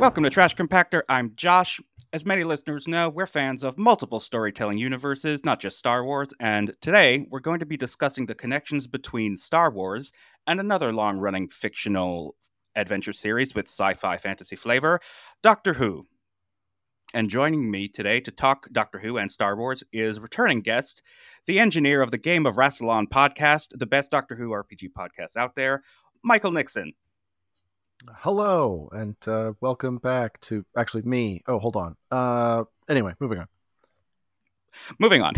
Welcome to Trash Compactor. I'm Josh. As many listeners know, we're fans of multiple storytelling universes, not just Star Wars, and today we're going to be discussing the connections between Star Wars and another long-running fictional adventure series with sci-fi fantasy flavor, Doctor Who. And joining me today to talk Doctor Who and Star Wars is returning guest, the engineer of the Game of Rassilon podcast, the best Doctor Who RPG podcast out there, Michael Nixon. Hello, and welcome back to actually me. Oh, hold on. Anyway, moving on.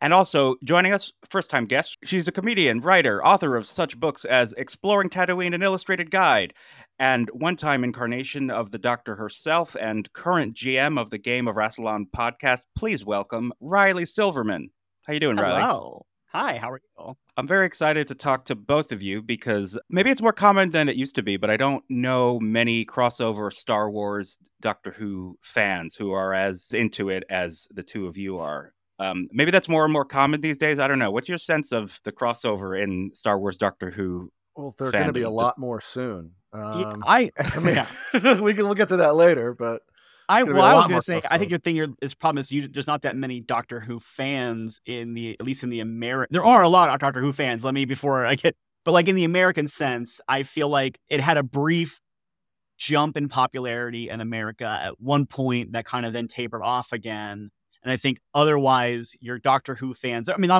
And also joining us, first-time guest, she's a comedian, writer, author of such books as Exploring Tatooine, an Illustrated Guide, and one-time incarnation of the Doctor herself and current GM of the Game of Rassilon podcast. Please welcome Riley Silverman. How you doing, Riley? Hello. Hi, how are you? I'm very excited to talk to both of you because maybe it's more common than it used to be, but I don't know many crossover Star Wars Doctor Who fans who are as into it as the two of you are. Maybe that's more and more common these days. I don't know. What's your sense of the crossover in Star Wars Doctor Who? Well, there's going to be a lot more soon. We can look into that later, but... I was going to say, I think your thing is problem is there's not that many Doctor Who fans at least in the American. There are a lot of Doctor Who fans. But like in the American sense, I feel like it had a brief jump in popularity in America at one point that kind of then tapered off again. And I think otherwise, your Doctor Who fans. I mean,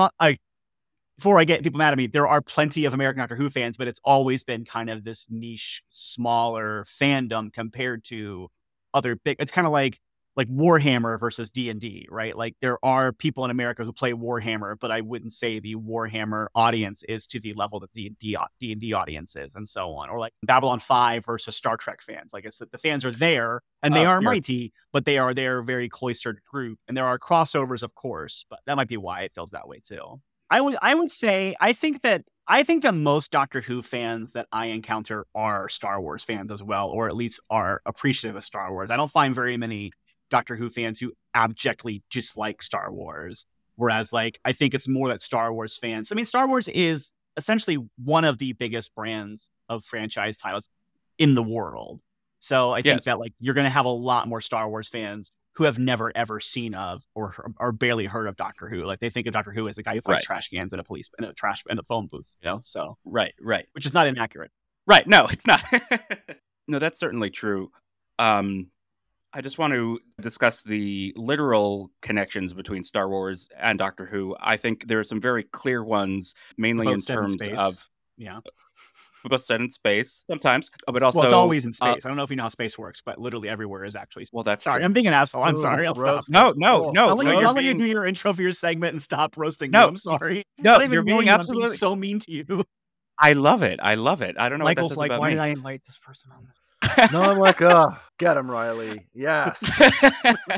before I get people mad at me, there are plenty of American Doctor Who fans, but it's always been kind of this niche, smaller fandom compared to other big. It's kind of like Warhammer versus D&D, right? Like there are people in America who play Warhammer, but I wouldn't say the Warhammer audience is to the level that the D&D audience is, and so on. Or like Babylon 5 versus Star Trek fans. Like it's that the fans are there and they are mighty, but they are their very cloistered group. And there are crossovers, of course, but that might be why it feels that way too. I would say I think that most Doctor Who fans that I encounter are Star Wars fans as well, or at least are appreciative of Star Wars. I don't find very many Doctor Who fans who abjectly dislike Star Wars, whereas like I think it's more that Star Wars fans. I mean, Star Wars is essentially one of the biggest brands of franchise titles in the world. So I think that like you're going to have a lot more Star Wars fans who have never, ever seen of or barely heard of Doctor Who. Like, they think of Doctor Who as the guy who fights trash cans in a phone booth, you know? So Right. Which is not inaccurate. Right, no, it's not. No, that's certainly true. I just want to discuss the literal connections between Star Wars and Doctor Who. I think there are some very clear ones, mainly in terms of... Yeah. Both set in space sometimes, but also it's always in space. I don't know if you know how space works, but literally everywhere is actually. Well, that's sorry. True. I'm being an asshole. I'm sorry. I'll stop. No. I'll let you do your intro for your segment and stop roasting me. I'm sorry. No, you're being absolutely being so mean to you. I love it. I don't know. Michael's what like, why did I invite this person on? No, I'm like, get him, Riley. Yes.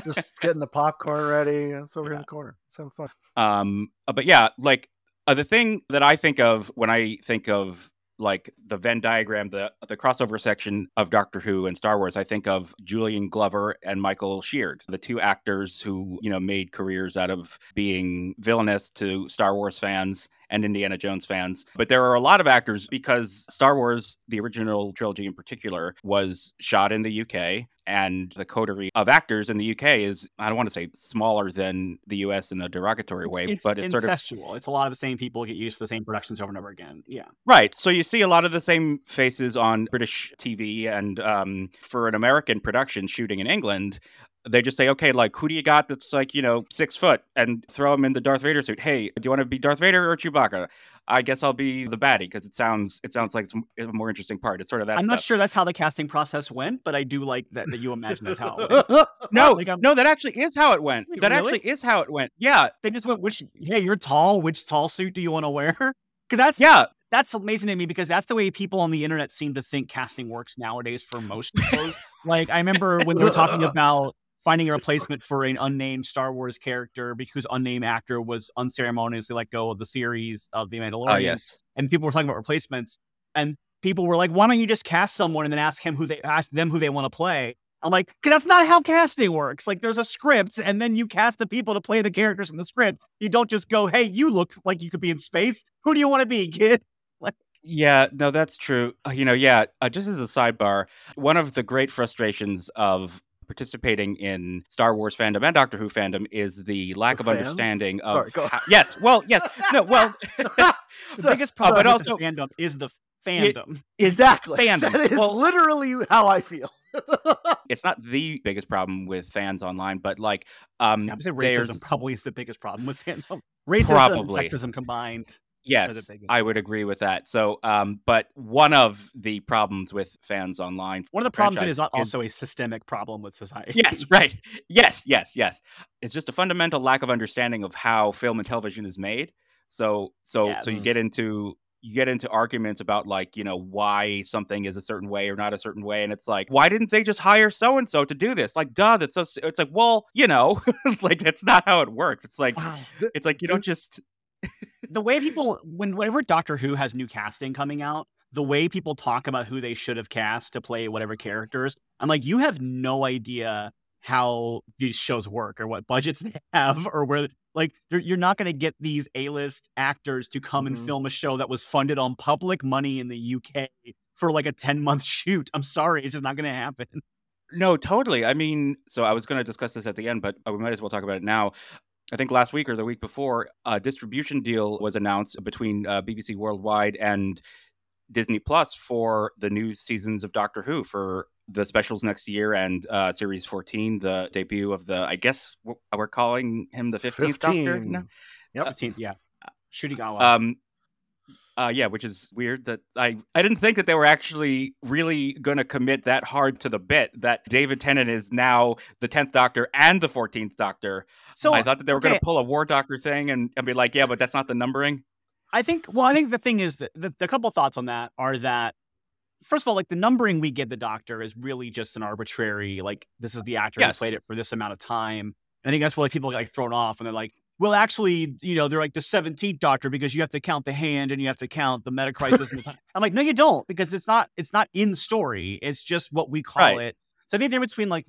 Just getting the popcorn ready. It's over in the corner. It's having fun. But yeah, like the thing that I think of when I think of like the Venn diagram, the crossover section of Doctor Who and Star Wars, I think of Julian Glover and Michael Sheard, the two actors who, you know, made careers out of being villainous to Star Wars fans and Indiana Jones fans. But there are a lot of actors because Star Wars, the original trilogy in particular, was shot in the UK. And the coterie of actors in the UK is, I don't want to say smaller than the US in a derogatory way, but it's sort of... incestual. It's a lot of the same people get used to the same productions over and over again. Yeah. Right. So you see a lot of the same faces on British TV and for an American production shooting in England, they just say, okay, like, who do you got that's like, you know, 6 foot and throw him in the Darth Vader suit? Hey, do you want to be Darth Vader or Chewbacca? I guess I'll be the baddie because it sounds like it's a more interesting part. It's sort of that. I'm not sure that's how the casting process went, but I do like that you imagine that's how it went. No, that actually is how it went. Wait, that really? Actually is how it went. Yeah. They just went, you're tall. Which tall suit do you want to wear? Because that's amazing to me because that's the way people on the internet seem to think casting works nowadays for most shows. Like, I remember when they were talking about finding a replacement for an unnamed Star Wars character because unnamed actor was unceremoniously let go of the series of The Mandalorian. Oh, yes. And people were talking about replacements and people were like, why don't you just cast someone and then ask them who they want to play? I'm like, because that's not how casting works. Like, there's a script and then you cast the people to play the characters in the script. You don't just go, hey, you look like you could be in space. Who do you want to be, kid? Like, Yeah, no, that's true. Just as a sidebar, one of the great frustrations of participating in Star Wars fandom and Doctor Who fandom is the lack The of fans? understanding of Sorry, go on. So, biggest problem, sorry, but but the also fandom is the it fandom. is Exactly. fandom. That is Well, literally how I feel. it's not the biggest problem with fans online, but I would say racism there's probably is the biggest problem with fandom. Racism and probably sexism combined are the Yes, biggest. I would agree with that. So, but one of the problems with fans online One of the problems it is franchise not is also a systemic problem with yes, society. right. Yes. It's just a fundamental lack of understanding of how film and television is made. So you get Yes. into arguments about why something is a certain way or not a certain way, and it's like, why didn't they just hire so and so to do this? Like, duh, that's so. It's like, well, that's not how it works. It's like, Wow. The, it's like you don't the, just the way people whenever Doctor Who has new casting coming out, the way people talk about who they should have cast to play whatever characters, I'm like, you have no idea how these shows work or what budgets they have or where you're not going to get these A-list actors to come and Mhm. film a show that was funded on public money in the UK for a 10-month shoot. I'm sorry, it's just not going to happen. No, totally. I mean, so I was going to discuss this at the end, but we might as well talk about it now. I think last week or the week before, a distribution deal was announced between BBC Worldwide and Disney Plus for the new seasons of Doctor Who, for the specials next year and series 14, the debut of the, I guess we're calling him the 15th Doctor now. 15. Yep. Uh, 15th, yeah. Shurigawa. um, Which is weird that I didn't think that they were actually really going to commit that hard to the bit that David Tennant is now the 10th Doctor and the 14th Doctor. I So, thought that they were going to okay, pull a War Doctor thing and be like, yeah, but that's not the numbering. I think the thing is that the couple thoughts on that are that, first of all, the numbering we give the Doctor is really just an arbitrary, this is the actor who Yes. played it for this amount of time. And I think that's where people get thrown off, and they're like, well, actually, they're like the 17th Doctor because you have to count the hand and you have to count the meta crisis and the time. I'm like, no, you don't, because it's not in story. It's just what we call Right. it. So I think they're between what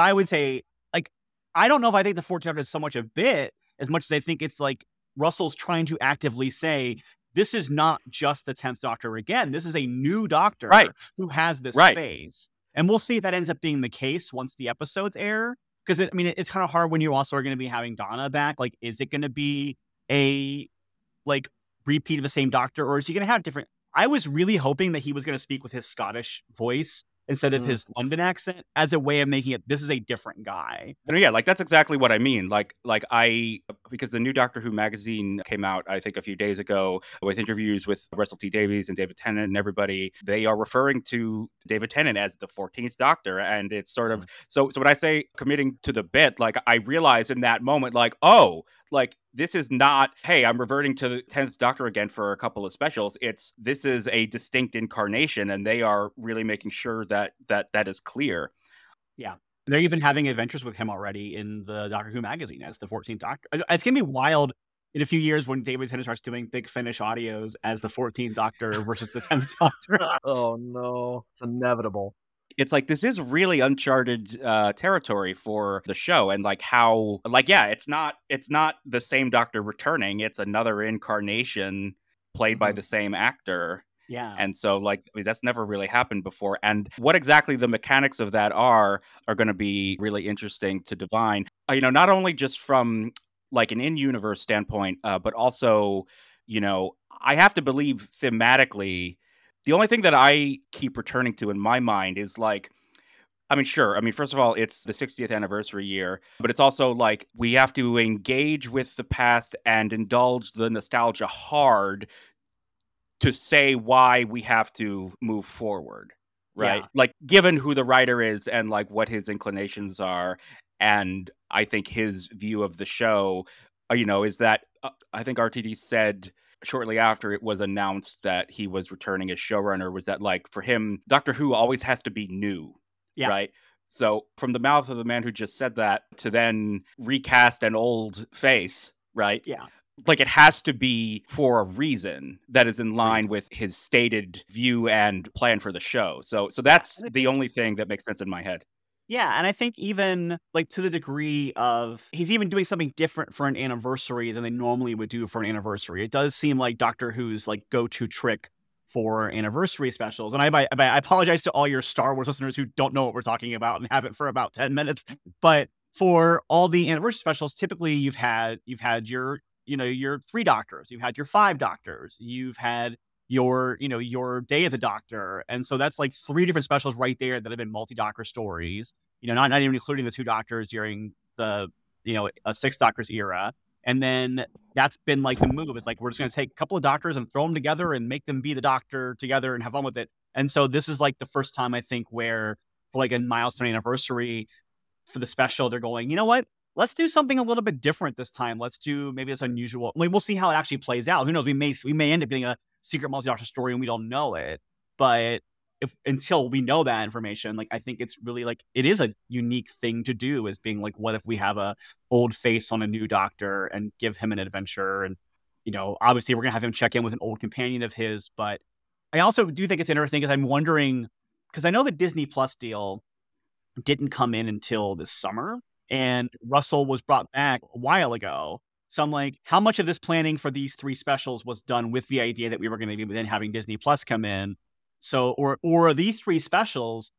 I would say, like, I don't know if I think the 14th Doctor is so much a bit as much as I think it's Russell's trying to actively say, this is not just the 10th Doctor again. This is a new Right. Doctor who has this Right. phase. And we'll see if that ends up being the case once the episodes air. Because, it's kind of hard when you also are going to be having Donna back. Is it going to be a, repeat of the same Doctor? Or is he going to have different... I was really hoping that he was going to speak with his Scottish voice instead of Mm. his London accent as a way of making it, this is a different guy. And yeah, that's exactly what I mean. Because the new Doctor Who magazine came out, I think a few days ago, with interviews with Russell T Davies and David Tennant and everybody. They are referring to David Tennant as the 14th Doctor, and it's sort of so. When I say committing to the bit, I realize in that moment, this is not, hey, I'm reverting to the 10th Doctor again for a couple of specials. This is a distinct incarnation, and they are really making sure that is clear. Yeah. And they're even having adventures with him already in the Doctor Who magazine as the 14th Doctor. It's going to be wild in a few years when David Tennant starts doing Big Finish audios as the 14th Doctor versus the 10th Doctor. Oh no, it's inevitable. It's this is really uncharted territory for the show, and it's not the same Doctor returning, it's another incarnation played by the Mhm. same actor. Yeah. And so that's never really happened before, and what exactly the mechanics of that are going to be really interesting to divine. Not only just from an in-universe standpoint, but also I have to believe thematically. The only thing that I keep returning to in my mind is sure. First of all, it's the 60th anniversary year, but it's also we have to engage with the past and indulge the nostalgia hard to say why we have to move forward, right? Yeah. Given who the writer is and what his inclinations are. And I think his view of the show, is that I think RTD said shortly after it was announced that he was returning as showrunner, was that for him, Doctor Who always has to be new, Yeah. right? So from the mouth of the man who just said that to then recast an old face, right? Yeah. It has to be for a reason that is in Right. line with his stated view and plan for the show. So Yeah. that's And the only thing that makes sense in my head. Yeah, and I think even to the degree of he's even doing something different for an anniversary than they normally would do for an anniversary. It does seem like Doctor Who's go-to trick for anniversary specials. And I apologize to all your Star Wars listeners who don't know what we're talking about and haven't for about 10 minutes. But for all the anniversary specials, typically you've had your, you know, your 3 doctors, you've had your 5 doctors, you've had your, you know, your Day of the Doctor. And so that's like 3 different specials right there that have been multi-doctor stories, you know, not even including the 2 doctors during the, you know, a 6 doctors era. And then that's been like the move. It's like, we're just going to take a couple of doctors and throw them together and make them be the doctor together and have fun with it. And so this is like the first time, I think, where for like a milestone anniversary for the special, they're going, you know what? Let's do something a little bit different this time. Let's do maybe this unusual. I mean, we'll see how it actually plays out. Who knows? We may end up getting a secret multi-doctor story and we don't know it. But if until we know that information, like, I think it's really like, it is a unique thing to do, as being like, what if we have a old face on a new doctor and give him an adventure? And, you know, obviously we're gonna have him check in with an old companion of his. But I also do think it's interesting, because I'm wondering, because I know the Disney Plus deal didn't come in until this summer, and Russell was brought back a while ago. So I'm like, how much of this planning for these 3 specials was done with the idea that we were going to be then having Disney Plus come in? So, or are these 3 specials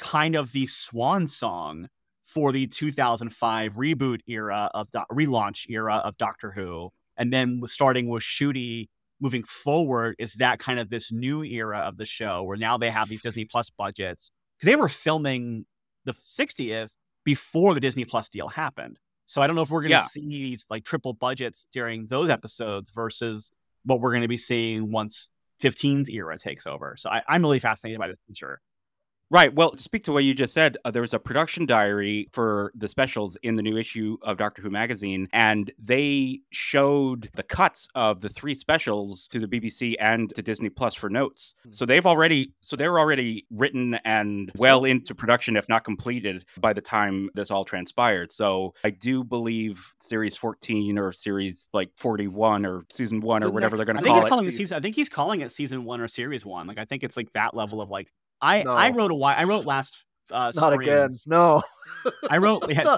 kind of the swan song for the 2005 reboot era of relaunch era of Doctor Who? And then starting with Shuti moving forward, is that kind of this new era of the show where now they have these Disney Plus budgets? Because they were filming the 60th before the Disney Plus deal happened. So I don't know if we're going to see these like triple budgets during those episodes versus what we're going to be seeing once 15's era takes over. So I'm really fascinated by this feature. Right. Well, to speak to what you just said, there was a production diary for the specials in the new issue of Doctor Who magazine, and they showed the cuts of the 3 specials to the BBC and to Disney Plus for notes. So they're already written and well into production, if not completed, by the time this all transpired. So I do believe series 14 or series like 41 or season 1 or whatever they're going to call it. I think he's calling it season 1 or series 1. Like, I think it's like that level of like, I wrote last spring. Not again. No.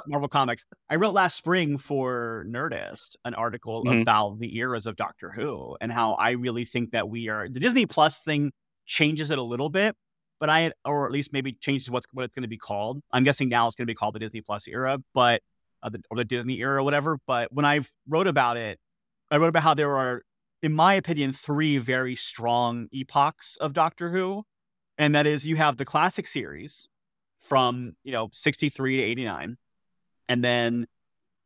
Marvel Comics. I wrote last spring for Nerdist an article about the eras of Doctor Who, and how I really think that the Disney Plus thing changes it a little bit, but or at least maybe changes what it's going to be called. I'm guessing now it's going to be called the Disney Plus era, but or the Disney era or whatever. But when I wrote about it, I wrote about how there are, in my opinion, 3 very strong epochs of Doctor Who. And that is, you have the classic series from, you know, 63 to 89. And then,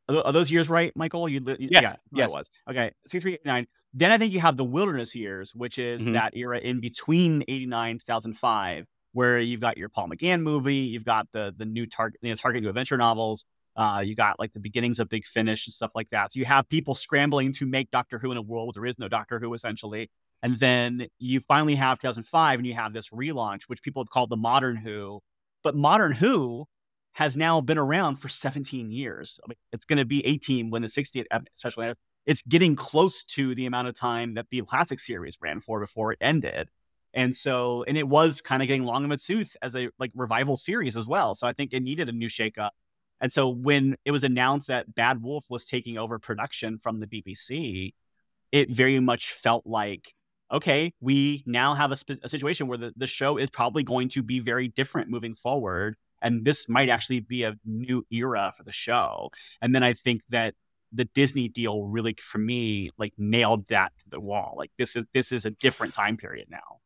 are those years right, Michael? Yes. It was. Okay, 63 to 89. Then I think you have the wilderness years, which is that era in between 89 and 2005, where you've got your Paul McGann movie, you've got the new Target New Adventure novels, you got like the beginnings of Big Finish and stuff like that. So you have people scrambling to make Doctor Who in a world where there is no Doctor Who, essentially. And then you finally have 2005, and you have this relaunch, which people have called the Modern Who. But Modern Who has now been around for 17 years. I mean, it's going to be 18 when the 60th special ended. It's getting close to the amount of time that the classic series ran for before it ended. And so, and it was kind of getting long in the tooth as a like revival series as well. So I think it needed a new shakeup. And so when it was announced that Bad Wolf was taking over production from the BBC, it very much felt like, okay, we now have a situation where the show is probably going to be very different moving forward. And this might actually be a new era for the show. And then I think that the Disney deal really, for me, like nailed that to the wall. Like, this is a different time period now.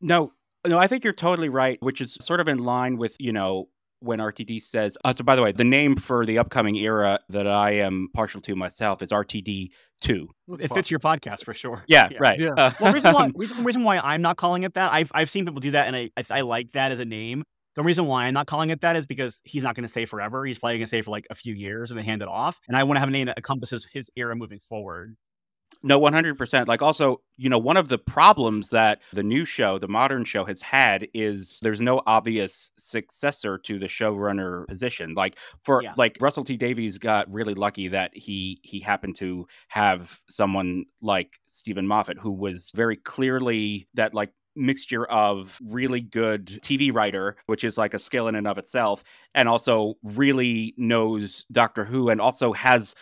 No, I think you're totally right, which is sort of in line with, you know, when RTD says, so by the way, the name for the upcoming era that I am partial to myself is RTD 2. It fits your podcast for sure. Yeah. Right. Yeah. Well, reason why I'm not calling it that, I've seen people do that, and I like that as a name. The reason why I'm not calling it that is because he's not going to stay forever. He's probably going to stay for like a few years and then hand it off. And I want to have a name that encompasses his era moving forward. No, 100%. Like, also, you know, one of the problems that the new show, the modern show, has had is there's no obvious successor to the showrunner position. Like, like Russell T. Davies got really lucky that he happened to have someone like Stephen Moffat, who was very clearly that like mixture of really good TV writer, which is like a skill in and of itself, and also really knows Doctor Who, and also has,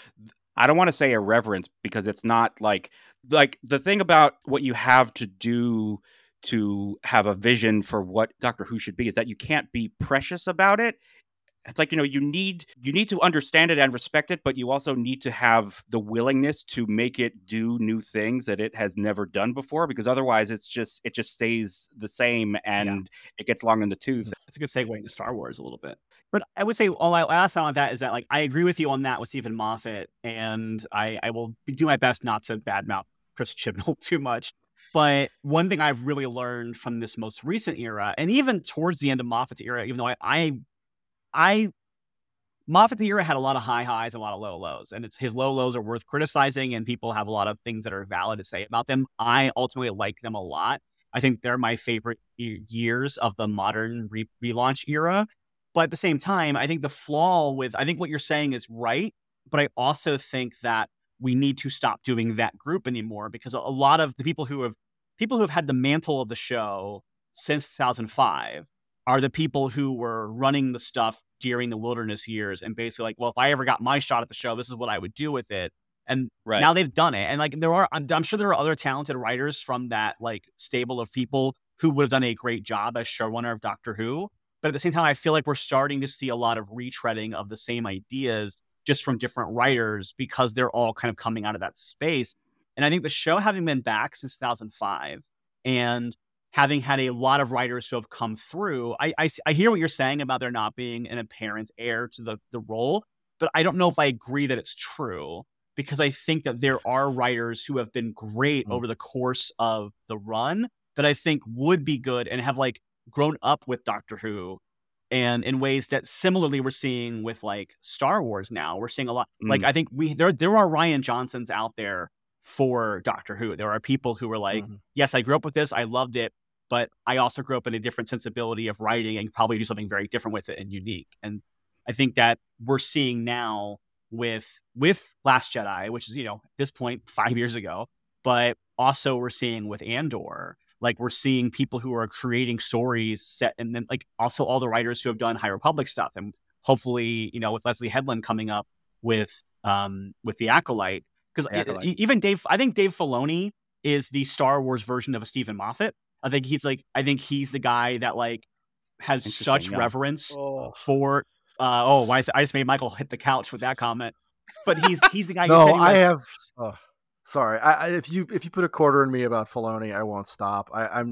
I don't want to say irreverence, because it's not like the thing about what you have to do to have a vision for what Doctor Who should be is that you can't be precious about it. It's like, you know, you need to understand it and respect it, but you also need to have the willingness to make it do new things that it has never done before, because otherwise it just stays the same and it gets long in the tooth. That's a good segue into Star Wars a little bit. But I would say all I'll ask on that is that, like, I agree with you on that with Stephen Moffat, and I will do my best not to badmouth Chris Chibnall too much. But one thing I've really learned from this most recent era, and even towards the end of Moffat's era, even though Moffat's era had a lot of high highs and a lot of low lows, and it's his low lows are worth criticizing, and people have a lot of things that are valid to say about them. I ultimately like them a lot. I think they're my favorite years of the modern relaunch era. But at the same time, I think the flaw with, I think what you're saying is right, but I also think that we need to stop doing that group anymore, because a lot of the people who have had the mantle of the show since 2005 are the people who were running the stuff during the wilderness years and basically like, well, if I ever got my shot at the show, this is what I would do with it. And now they've done it. And like, I'm sure there are other talented writers from that like stable of people who would have done a great job as showrunner of Doctor Who. But at the same time, I feel like we're starting to see a lot of retreading of the same ideas just from different writers, because they're all kind of coming out of that space. And I think the show, having been back since 2005 and having had a lot of writers who have come through, I hear what you're saying about there not being an apparent heir to the role, but I don't know if I agree that it's true, because I think that there are writers who have been great over the course of the run that I think would be good and have like grown up with Doctor Who. And in ways that similarly we're seeing with like Star Wars now, we're seeing a lot. Like, I think there are Rian Johnsons out there for Doctor Who. There are people who are like, yes, I grew up with this. I loved it. But I also grew up in a different sensibility of writing and probably do something very different with it and unique. And I think that we're seeing now with Last Jedi, which is, you know, at this point 5 years ago, but also we're seeing with Andor. Like, we're seeing people who are creating stories set, and then like also all the writers who have done High Republic stuff. And hopefully, you know, with Leslie Headland coming up with The Acolyte, because even I think Dave Filoni is the Star Wars version of a Stephen Moffat. I think he's the guy that like has such reverence for, I just made Michael hit the couch with that comment, but he's the guy. No, who I have. Sorry, if you put a quarter in me about Filoni, I won't stop. I'm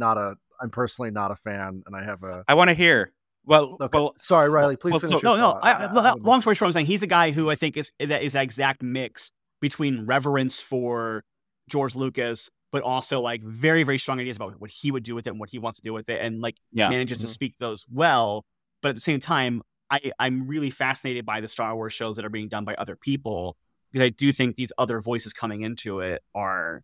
personally not a fan, and I have a. I want to hear. Well, okay. Well, sorry, Riley, please finish. No. Long story short, I'm saying he's a guy who I think is that exact mix between reverence for George Lucas, but also like very, very strong ideas about what he would do with it and what he wants to do with it, and like manages to speak those well. But at the same time, I'm really fascinated by the Star Wars shows that are being done by other people. Because I do think these other voices coming into it are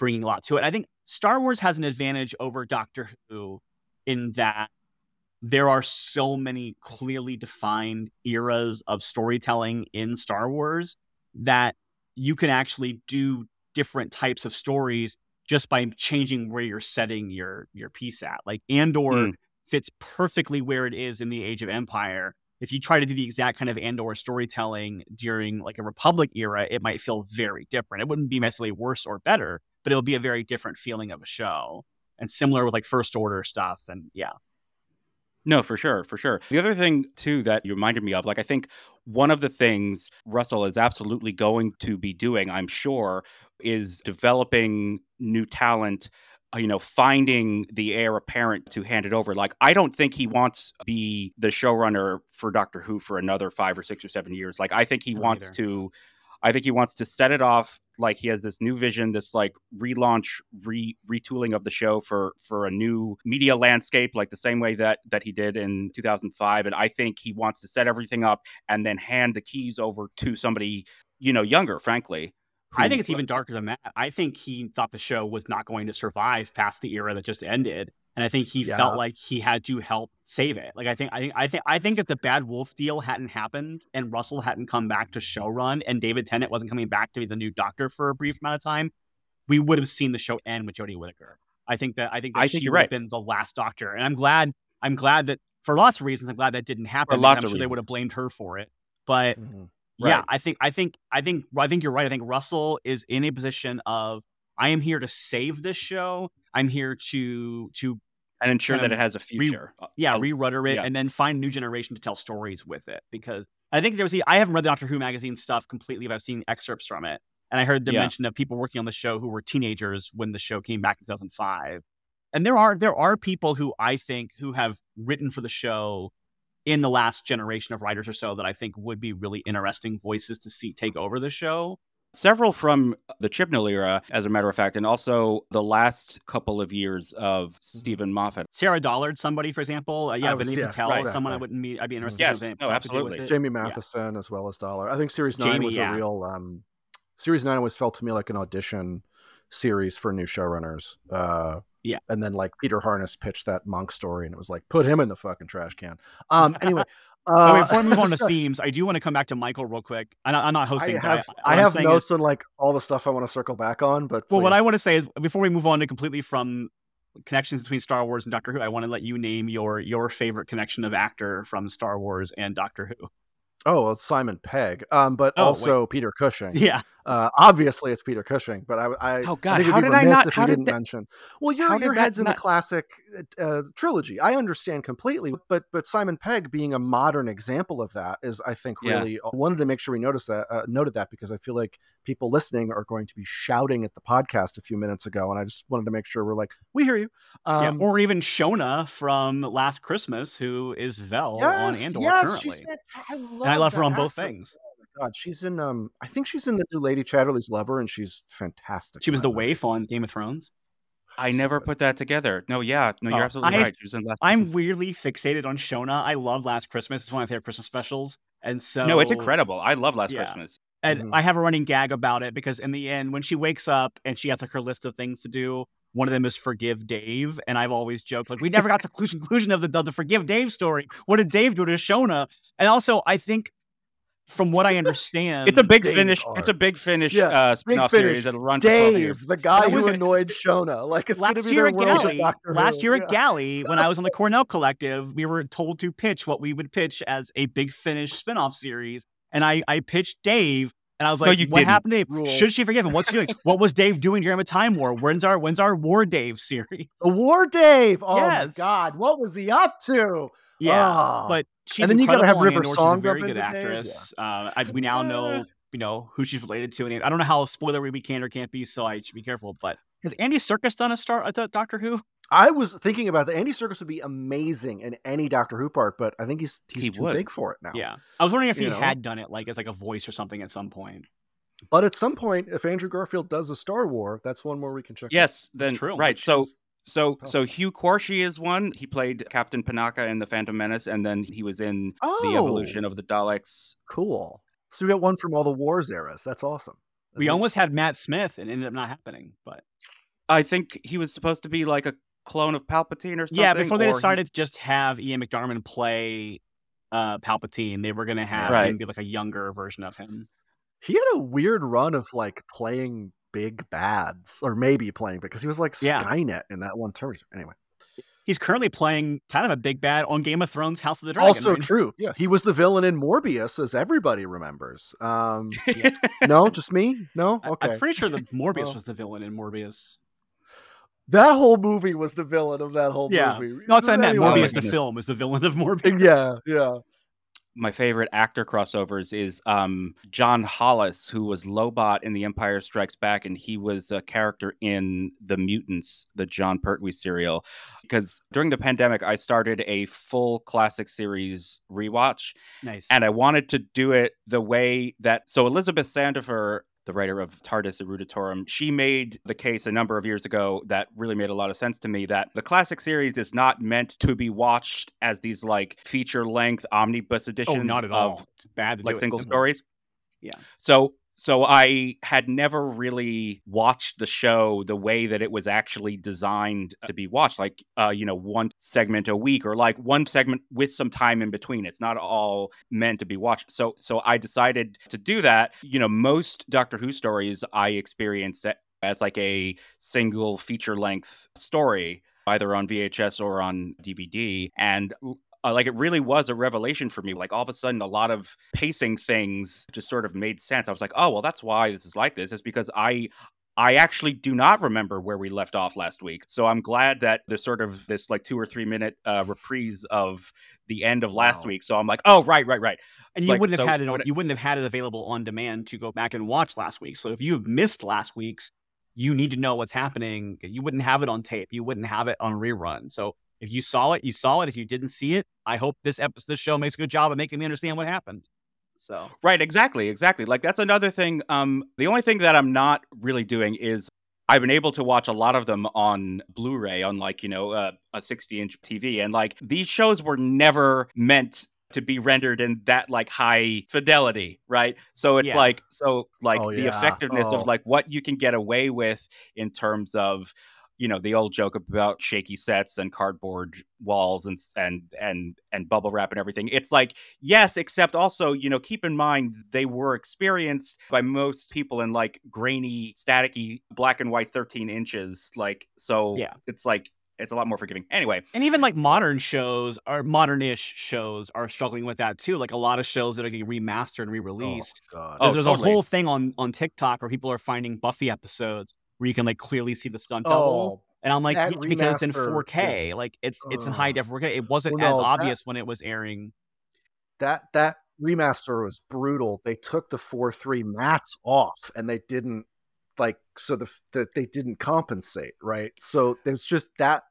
bringing a lot to it. I think Star Wars has an advantage over Doctor Who in that there are so many clearly defined eras of storytelling in Star Wars that you can actually do different types of stories just by changing where you're setting your piece at. Like Andor fits perfectly where it is in the Age of Empire. If you try to do the exact kind of Andor storytelling during like a Republic era, it might feel very different. It wouldn't be necessarily worse or better, but it'll be a very different feeling of a show, and similar with like First Order stuff. And no, for sure. The other thing too, that you reminded me of, like, I think one of the things Russell is absolutely going to be doing, I'm sure, is developing new talent, you know, finding the heir apparent to hand it over. Like, I don't think he wants to be the showrunner for Doctor Who for another 5 or 6 or 7 years. Like, I think he wants to, set it off. Like, he has this new vision, this like relaunch, retooling of the show for a new media landscape, like the same way that he did in 2005. And I think he wants to set everything up and then hand the keys over to somebody, you know, younger, frankly. I think it's even darker than that. I think he thought the show was not going to survive past the era that just ended, and I think he felt like he had to help save it. Like, I think if the Bad Wolf deal hadn't happened and Russell hadn't come back to showrun and David Tennant wasn't coming back to be the new Doctor for a brief amount of time, we would have seen the show end with Jodie Whittaker. I think she would have been the last Doctor, and I'm glad that for lots of reasons, I'm glad that didn't happen. I'm sure they would have blamed her for it, but. Right. Yeah, I think you're right. I think Russell is in a position of, I am here to save this show. I'm here to and ensure that it has a future. Re-rudder it, and then find new generation to tell stories with it. Because I think there was I haven't read the Doctor Who magazine stuff completely, but I've seen excerpts from it. And I heard the mention of people working on the show who were teenagers when the show came back in 2005. And there are people who I think who have written for the show in the last generation of writers or so that I think would be really interesting voices to see take over the show. Several from the Chibnall era, as a matter of fact, and also the last couple of years of Stephen Moffat. Sarah Dollard, somebody, for example. Vinita Patel, someone I wouldn't meet. I'd be interested in. No, absolutely. Jamie Matheson as well as Dollard. I think Series 9 was a real... Series 9 always felt to me like an audition series for new showrunners. And then like Peter Harness pitched that Monk story and it was like, put him in the fucking trash can. Anyway... before I move on to themes, I do want to come back to Michael real quick. I'm not hosting. I have notes on like all the stuff I want to circle back on. But well, what I want to say is before we move on to completely from connections between Star Wars and Doctor Who, I want to let you name your favorite connection of actor from Star Wars and Doctor Who. Oh, well, it's Simon Pegg, also Peter Cushing. Yeah, obviously it's Peter Cushing. But I didn't mention. Well, your head's in the classic trilogy. I understand completely, but Simon Pegg being a modern example of that is, I think, really wanted to make sure we noted that because I feel like people listening are going to be shouting at the podcast a few minutes ago, and I just wanted to make sure we're like, we hear you. Or even Shona from Last Christmas, who is Vel on Andor currently. She's fantastic. I love her on both things. Oh my God, she's in. I think she's in the new Lady Chatterley's Lover, and she's fantastic. She was the waif on Game of Thrones. I never put that together. No, you're absolutely right. She was in Last Christmas. Weirdly fixated on Shona. I love Last Christmas. It's one of my favorite Christmas specials, and so no, it's incredible. I love Last Christmas, and I have a running gag about it because in the end, when she wakes up and she has like her list of things to do, one of them is forgive Dave, and I've always joked like we never got the conclusion of the forgive Dave story. What did Dave do to Shona? And also, I think from what I understand, it's a big finish. It's a big finish spin-off series that'll run. Dave, the guy who annoyed Shona, like it's last year at Galley. When I was on the Cornell Collective, we were told to pitch what we would pitch as a big finish spin-off series, and I pitched Dave. And I was like, what happened to Dave? Should she forgive him? What's he doing? What was Dave doing during the Time War? When's our War Dave series? War Dave! Oh, my God. What was he up to? Yeah, but she's an very good actress. Yeah. We now know, who she's related to. And I don't know how spoilery we can or can't be, so I should be careful. But has Andy Serkis done a Doctor Who? I was thinking about that. Andy Serkis would be amazing in any Doctor Who part, but I think he's too big for it now. Yeah. I was wondering if he had done it like as like a voice or something at some point. But at some point, if Andrew Garfield does a Star War, that's one more we can check out. Yes, that's true. Right. So Hugh Quarshie is one. He played Captain Panaka in The Phantom Menace, and then he was in The Evolution of the Daleks. Cool. So we got one from all the Wars eras. That's awesome. We almost had Matt Smith and ended up not happening, but I think he was supposed to be like a clone of Palpatine or something. Yeah, before they decided to just have Ian McDiarmid play Palpatine, they were going to have him be like a younger version of him. He had a weird run of like playing big bads, or maybe playing, because he was like Skynet in that one term. Anyway. He's currently playing kind of a big bad on Game of Thrones House of the Dragon. Also true. Yeah. He was the villain in Morbius, as everybody remembers. No, just me? No? Okay. I'm pretty sure that Morbius was the villain in Morbius. That whole movie was the villain of that whole movie. No, it's not that. Morbius, the film, is the villain of Morbius. Yeah. My favorite actor crossovers is John Hollis, who was Lobot in The Empire Strikes Back, and he was a character in The Mutants, the John Pertwee serial. Because during the pandemic, I started a full classic series rewatch. Nice. And I wanted to do it the way that... So Elizabeth Sandifer, the writer of TARDIS Eruditorum, she made the case a number of years ago that really made a lot of sense to me, that the classic series is not meant to be watched as these like feature-length omnibus editions of bad like single stories. Yeah. So I had never really watched the show the way that it was actually designed to be watched, like, one segment a week or like one segment with some time in between. It's not all meant to be watched. So I decided to do that. Most Doctor Who stories I experienced as like a single feature length story, either on VHS or on DVD. And it really was a revelation for me. Like all of a sudden, a lot of pacing things just sort of made sense. I was like, oh, well, that's why this is like this. It's because I I actually do not remember where we left off last week. So I'm glad that there's sort of this like 2 or 3 minute reprise of the end of last week. So I'm like, oh, right. And you wouldn't have had it on, you wouldn't have had it available on demand to go back and watch last week. So if you've missed last week's, you need to know what's happening. You wouldn't have it on tape. You wouldn't have it on rerun. So if you saw it, you saw it. If you didn't see it, I hope this show makes a good job of making me understand what happened. So right, exactly. Like that's another thing. The only thing that I'm not really doing is I've been able to watch a lot of them on Blu-ray on like, a 60-inch TV. And like these shows were never meant to be rendered in that like high fidelity, right? So it's the effectiveness of like what you can get away with in terms of, the old joke about shaky sets and cardboard walls and bubble wrap and everything. It's like, yes, except also, keep in mind they were experienced by most people in like grainy, staticky, black and white 13 inches. Like, so it's like, it's a lot more forgiving. Anyway. And even like modern-ish shows are struggling with that too. Like a lot of shows that are getting remastered and re-released. Oh, God. There's totally a whole thing on TikTok where people are finding Buffy episodes where you can like clearly see the stunt double. And I'm like, because it's in 4K, is, like it's in high def 4K. It wasn't as obvious when it was airing. That remaster was brutal. They took the 4:3 mats off, and they didn't they didn't compensate, right? So there's just that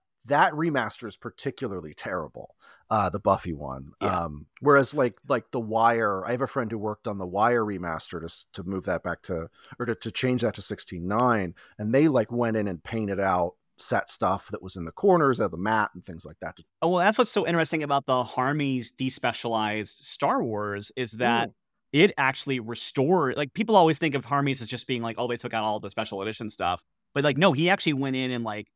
remaster is particularly terrible. The Buffy one. Yeah. Whereas like The Wire, I have a friend who worked on The Wire remaster to move that back to, or to change that to 16:9. And they like went in and painted out set stuff that was in the corners of the mat and things like that. Oh, well, that's what's so interesting about the Harmy's despecialized Star Wars is that it actually restored, like people always think of Harmy's as just being like, oh, they took out all the special edition stuff. But like, no, he actually went in and like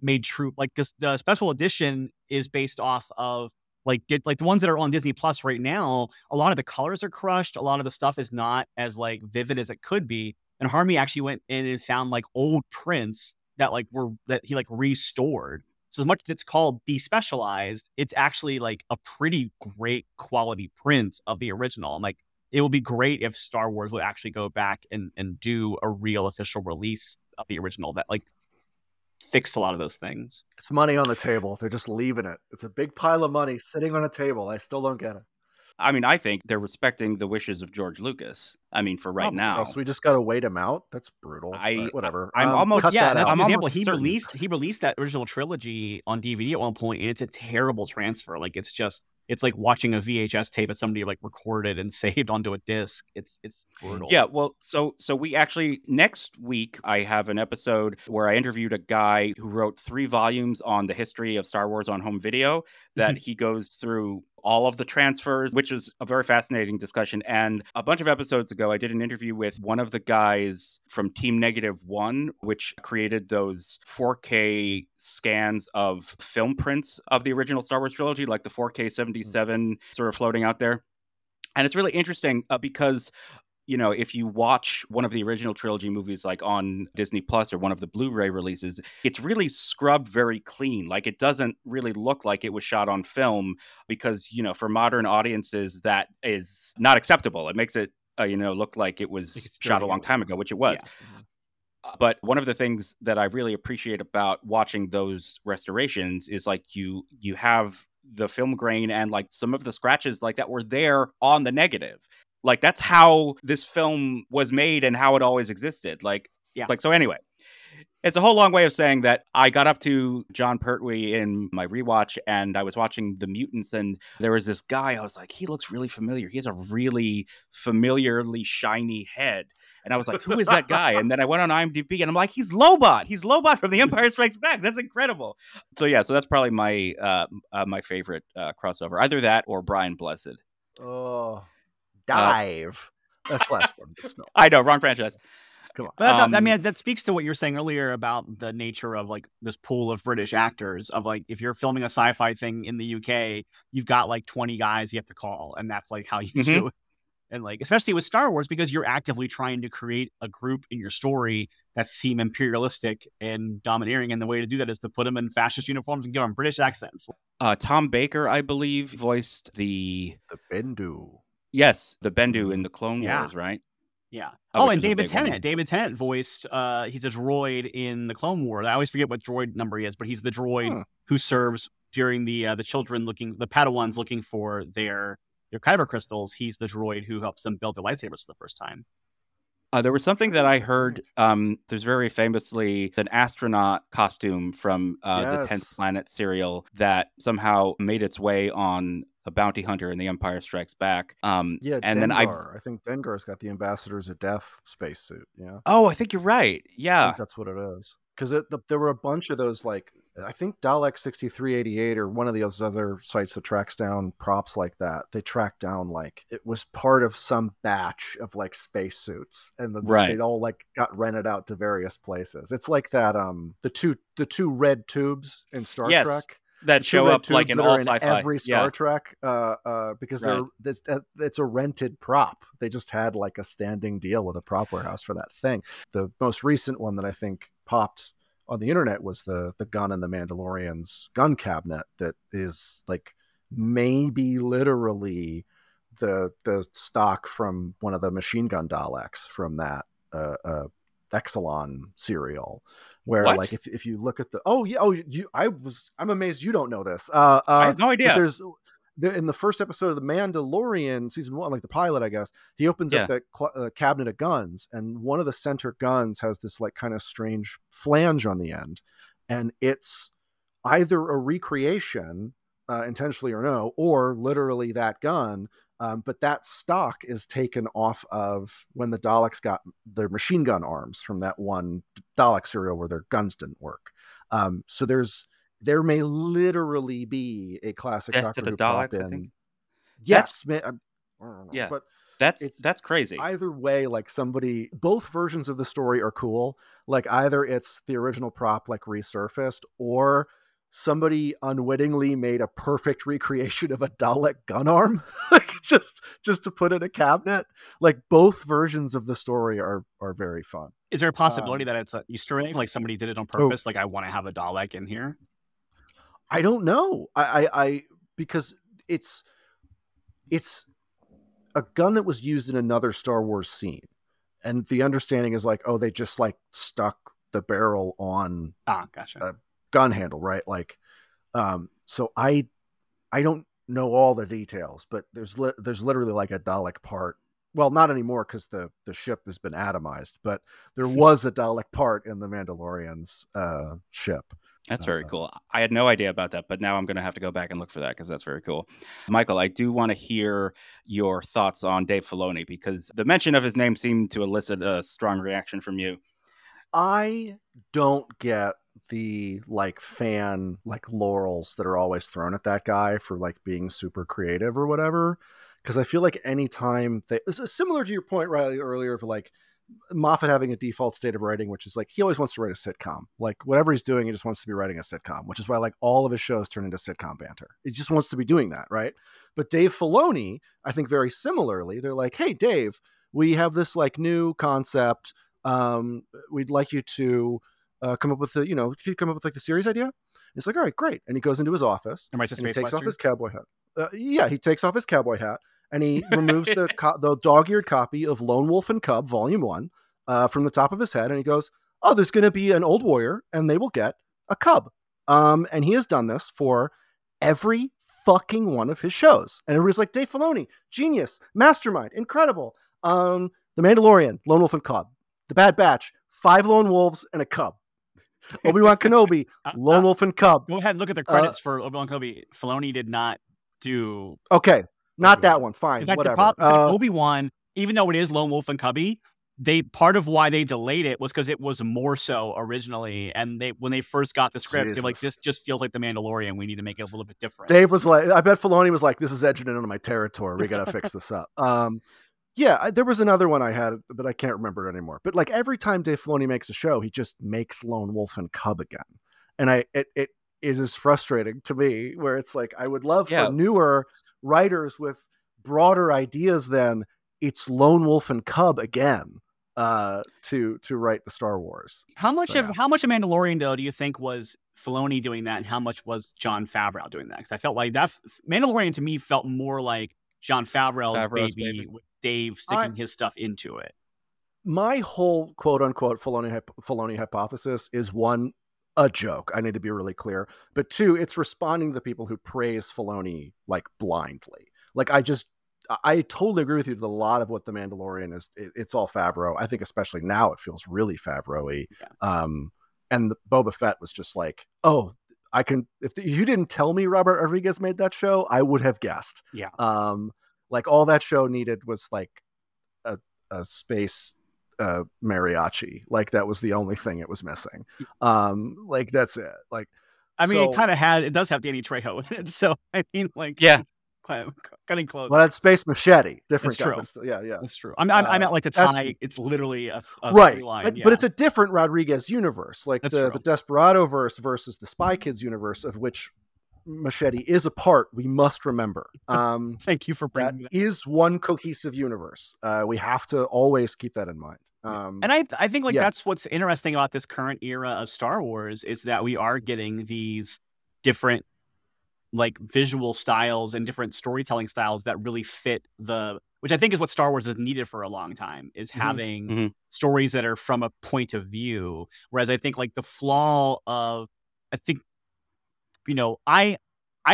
made true, like because the special edition is based off of like the ones that are on Disney Plus right now, a lot of the colors are crushed. A lot of the stuff is not as like vivid as it could be. And Harmy actually went in and found like old prints that that he like restored. So as much as it's called despecialized, it's actually like a pretty great quality print of the original. And like, it would be great if Star Wars would actually go back and do a real official release of the original that like fixed a lot of those things. It's money on the table. They're just leaving it. It's a big pile of money sitting on a table. I still don't get it. I mean, I think they're respecting the wishes of George Lucas. I mean, for right now. So we just got to wait him out. That's brutal. Whatever. I'm almost that's an example. He released that original trilogy on DVD at one point, and it's a terrible transfer. Like it's like watching a VHS tape that somebody like recorded and saved onto a disc. It's brutal. Yeah, well, so we actually next week I have an episode where I interviewed a guy who wrote 3 volumes on the history of Star Wars on home video that he goes through all of the transfers, which is a very fascinating discussion. And a bunch of episodes ago, I did an interview with one of the guys from Team Negative One, which created those 4K scans of film prints of the original Star Wars trilogy, like the 4K 77 sort of floating out there. And it's really interesting because, if you watch one of the original trilogy movies, like on Disney Plus or one of the Blu-ray releases, it's really scrubbed very clean. Like it doesn't really look like it was shot on film because, for modern audiences, that is not acceptable. It makes it, look like it was shot a long time ago, which it was. Yeah. But one of the things that I really appreciate about watching those restorations is like you have the film grain and like some of the scratches like that were there on the negative. Like that's how this film was made and how it always existed. So anyway, it's a whole long way of saying that I got up to John Pertwee in my rewatch and I was watching The Mutants and there was this guy. I was like, he looks really familiar. He has a really familiarly shiny head. And I was like, who is that guy? And then I went on IMDb and I'm like, he's Lobot. He's Lobot from The Empire Strikes Back. That's incredible. So that's probably my my favorite crossover. Either that or Brian Blessed. Oh. Dive. That's last one. I know, wrong franchise. Come on. But that speaks to what you were saying earlier about the nature of like this pool of British actors. Of like, if you're filming a sci-fi thing in the UK, you've got like 20 guys you have to call, and that's like how you do it. And like, especially with Star Wars, because you're actively trying to create a group in your story that seem imperialistic and domineering. And the way to do that is to put them in fascist uniforms and give them British accents. Tom Baker, I believe, voiced the Bendu. Yes, the Bendu in the Clone Wars, right? Yeah. Oh, and David Tennant. David Tennant voiced, he's a droid in the Clone Wars. I always forget what droid number he is, but he's the droid who serves during the children looking, the Padawans looking for their Kyber crystals. He's the droid who helps them build their lightsabers for the first time. There was something that I heard. There's very famously an astronaut costume from the 10th Planet serial that somehow made its way on a bounty hunter in The Empire Strikes Back. And Dengar. Then I think Dengar's got the Ambassadors of Death spacesuit. Yeah. Oh, I think you're right. Yeah, I think that's what it is. Because there were a bunch of those, like I think Dalek 6388 or one of those other sites that tracks down props like that. They tracked down, like, it was part of some batch of like spacesuits, and they all like got rented out to various places. It's like that the two red tubes in Star Trek. That show up like in all sci-fi, every Star Trek, because it's a rented prop. They just had like a standing deal with a prop warehouse for that thing. The most recent one that I think popped on the internet was the gun in the Mandalorian's gun cabinet that is like maybe literally the stock from one of the machine gun Daleks from that Exelon serial, where like if you look at the I'm amazed you don't know this. I have no idea. In the first episode of The Mandalorian season 1, like the pilot, I guess, he opens up that cabinet of guns, and one of the center guns has this like kind of strange flange on the end, and it's either a recreation, intentionally or no, or literally that gun. But that stock is taken off of when the Daleks got their machine gun arms from that one Dalek serial where their guns didn't work. So there may literally be a classic Doctor Who Daleks in. I think. Yes. I don't know, but that's crazy. Either way, like both versions of the story are cool. Like either it's the original prop like resurfaced, or somebody unwittingly made a perfect recreation of a Dalek gun arm, like just to put in a cabinet. Like both versions of the story are very fun. Is there a possibility that it's an Easter egg? Like somebody did it on purpose? Like I want to have a Dalek in here. I don't know. I because it's a gun that was used in another Star Wars scene, and the understanding is like, they just like stuck the barrel on. Ah, gotcha. Gun handle, right? Like so I don't know all the details, but there's literally like a Dalek part, well, not anymore because the ship has been atomized, but there was a Dalek part in the Mandalorian's ship. That's very cool. I had no idea about that, but now I'm going to have to go back and look for that because that's very cool. Michael, I do want to hear your thoughts on Dave Filoni, because the mention of his name seemed to elicit a strong reaction from you. I don't get the like fan like laurels that are always thrown at that guy for like being super creative or whatever, because I feel like anytime this is similar to your point, Riley, earlier of like Moffat having a default state of writing, which is like he always wants to write a sitcom. Like whatever he's doing, he just wants to be writing a sitcom, which is why like all of his shows turn into sitcom banter. He just wants to be doing that, right? But Dave Filoni, I think very similarly, they're like, hey Dave, we have this like new concept, we'd like you to come up with the, could you come up with like the series idea? And it's like, all right, great. And he goes into his office and he takes off his cowboy hat. He takes off his cowboy hat and he removes the dog-eared copy of Lone Wolf and Cub Volume 1 from the top of his head. And he goes, there's going to be an old warrior and they will get a cub. And he has done this for every fucking one of his shows. And everybody's like, Dave Filoni, genius, mastermind, incredible. The Mandalorian, Lone Wolf and Cub, The Bad Batch, 5 lone wolves and a cub. Obi-Wan Kenobi, Lone Wolf and Cub. Go ahead and look at the credits for Obi-Wan Kenobi. Filoni did not do... Okay, not Obi-Wan. That one. Fine, in fact, whatever. Obi-Wan, even though it is Lone Wolf and Cubby, part of why they delayed it was because it was more so originally. And when they first got the script, they were like, this just feels like The Mandalorian. We need to make it a little bit different. Dave was like, I bet Filoni was like, this is edging into my territory. We got to fix this up. Yeah, there was another one I had, but I can't remember it anymore. But like every time Dave Filoni makes a show, he just makes Lone Wolf and Cub again. And it is as frustrating to me, where it's like, I would love for newer writers with broader ideas than it's Lone Wolf and Cub again to write the Star Wars. How much of Mandalorian though do you think was Filoni doing that, and how much was Jon Favreau doing that? Because I felt like that Mandalorian to me felt more like Jon Favreau's baby. Dave sticking his stuff into it. my whole quote unquote Filoni hypothesis is one, a joke. I need to be really clear. But two, it's responding to the people who praise Filoni like blindly. Like I totally agree with you that a lot of what The Mandalorian is, it's all Favreau. I think especially now it feels really Favreau-y. Yeah. And Boba Fett was just like, oh, I can, you didn't tell me Robert Rodriguez made that show, I would have guessed. Yeah. Like all that show needed was like a space mariachi. Like that was the only thing it was missing. Like that's it. Like, I mean, so, it does have Danny Trejo in it. So I mean, like, yeah. Cutting close. Well, that's Space Machete. Different. That's true. Yeah, yeah. That's true. I meant like the tie. It's literally a right line. But it's a different Rodriguez universe, like the Desperado verse versus the Spy Kids universe, of which Machete is a part. We must remember. Thank you for bringing that. Is one cohesive universe. We have to always keep that in mind. And I think like that's what's interesting about this current era of Star Wars is that we are getting these different like visual styles and different storytelling styles that really fit which I think is what Star Wars has needed for a long time, is having stories that are from a point of view. Whereas I think like the flaw of, I think, you know, I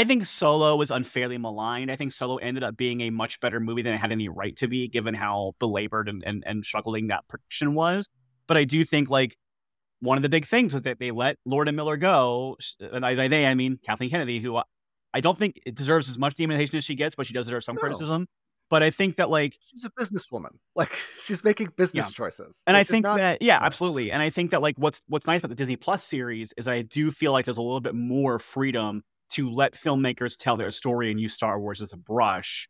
think Solo was unfairly maligned. I think Solo ended up being a much better movie than it had any right to be, given how belabored and struggling that production was. But I do think like one of the big things was that they let Lord and Miller go. And I mean Kathleen Kennedy, who I don't think it deserves as much demonization as she gets, but she does deserve some criticism. But I think that like she's a businesswoman, like she's making business choices. And I think absolutely. And I think that like what's nice about the Disney Plus series is I do feel like there's a little bit more freedom to let filmmakers tell their story and use Star Wars as a brush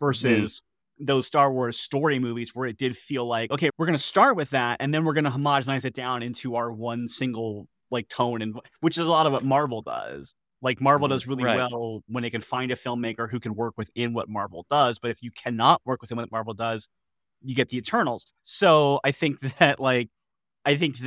versus those Star Wars story movies where it did feel like, okay, we're going to start with that and then we're going to homogenize it down into our one single like tone, and which is a lot of what Marvel does. Like Marvel does really well when they can find a filmmaker who can work within what Marvel does. But if you cannot work within what Marvel does, you get the Eternals. So I think that like, that's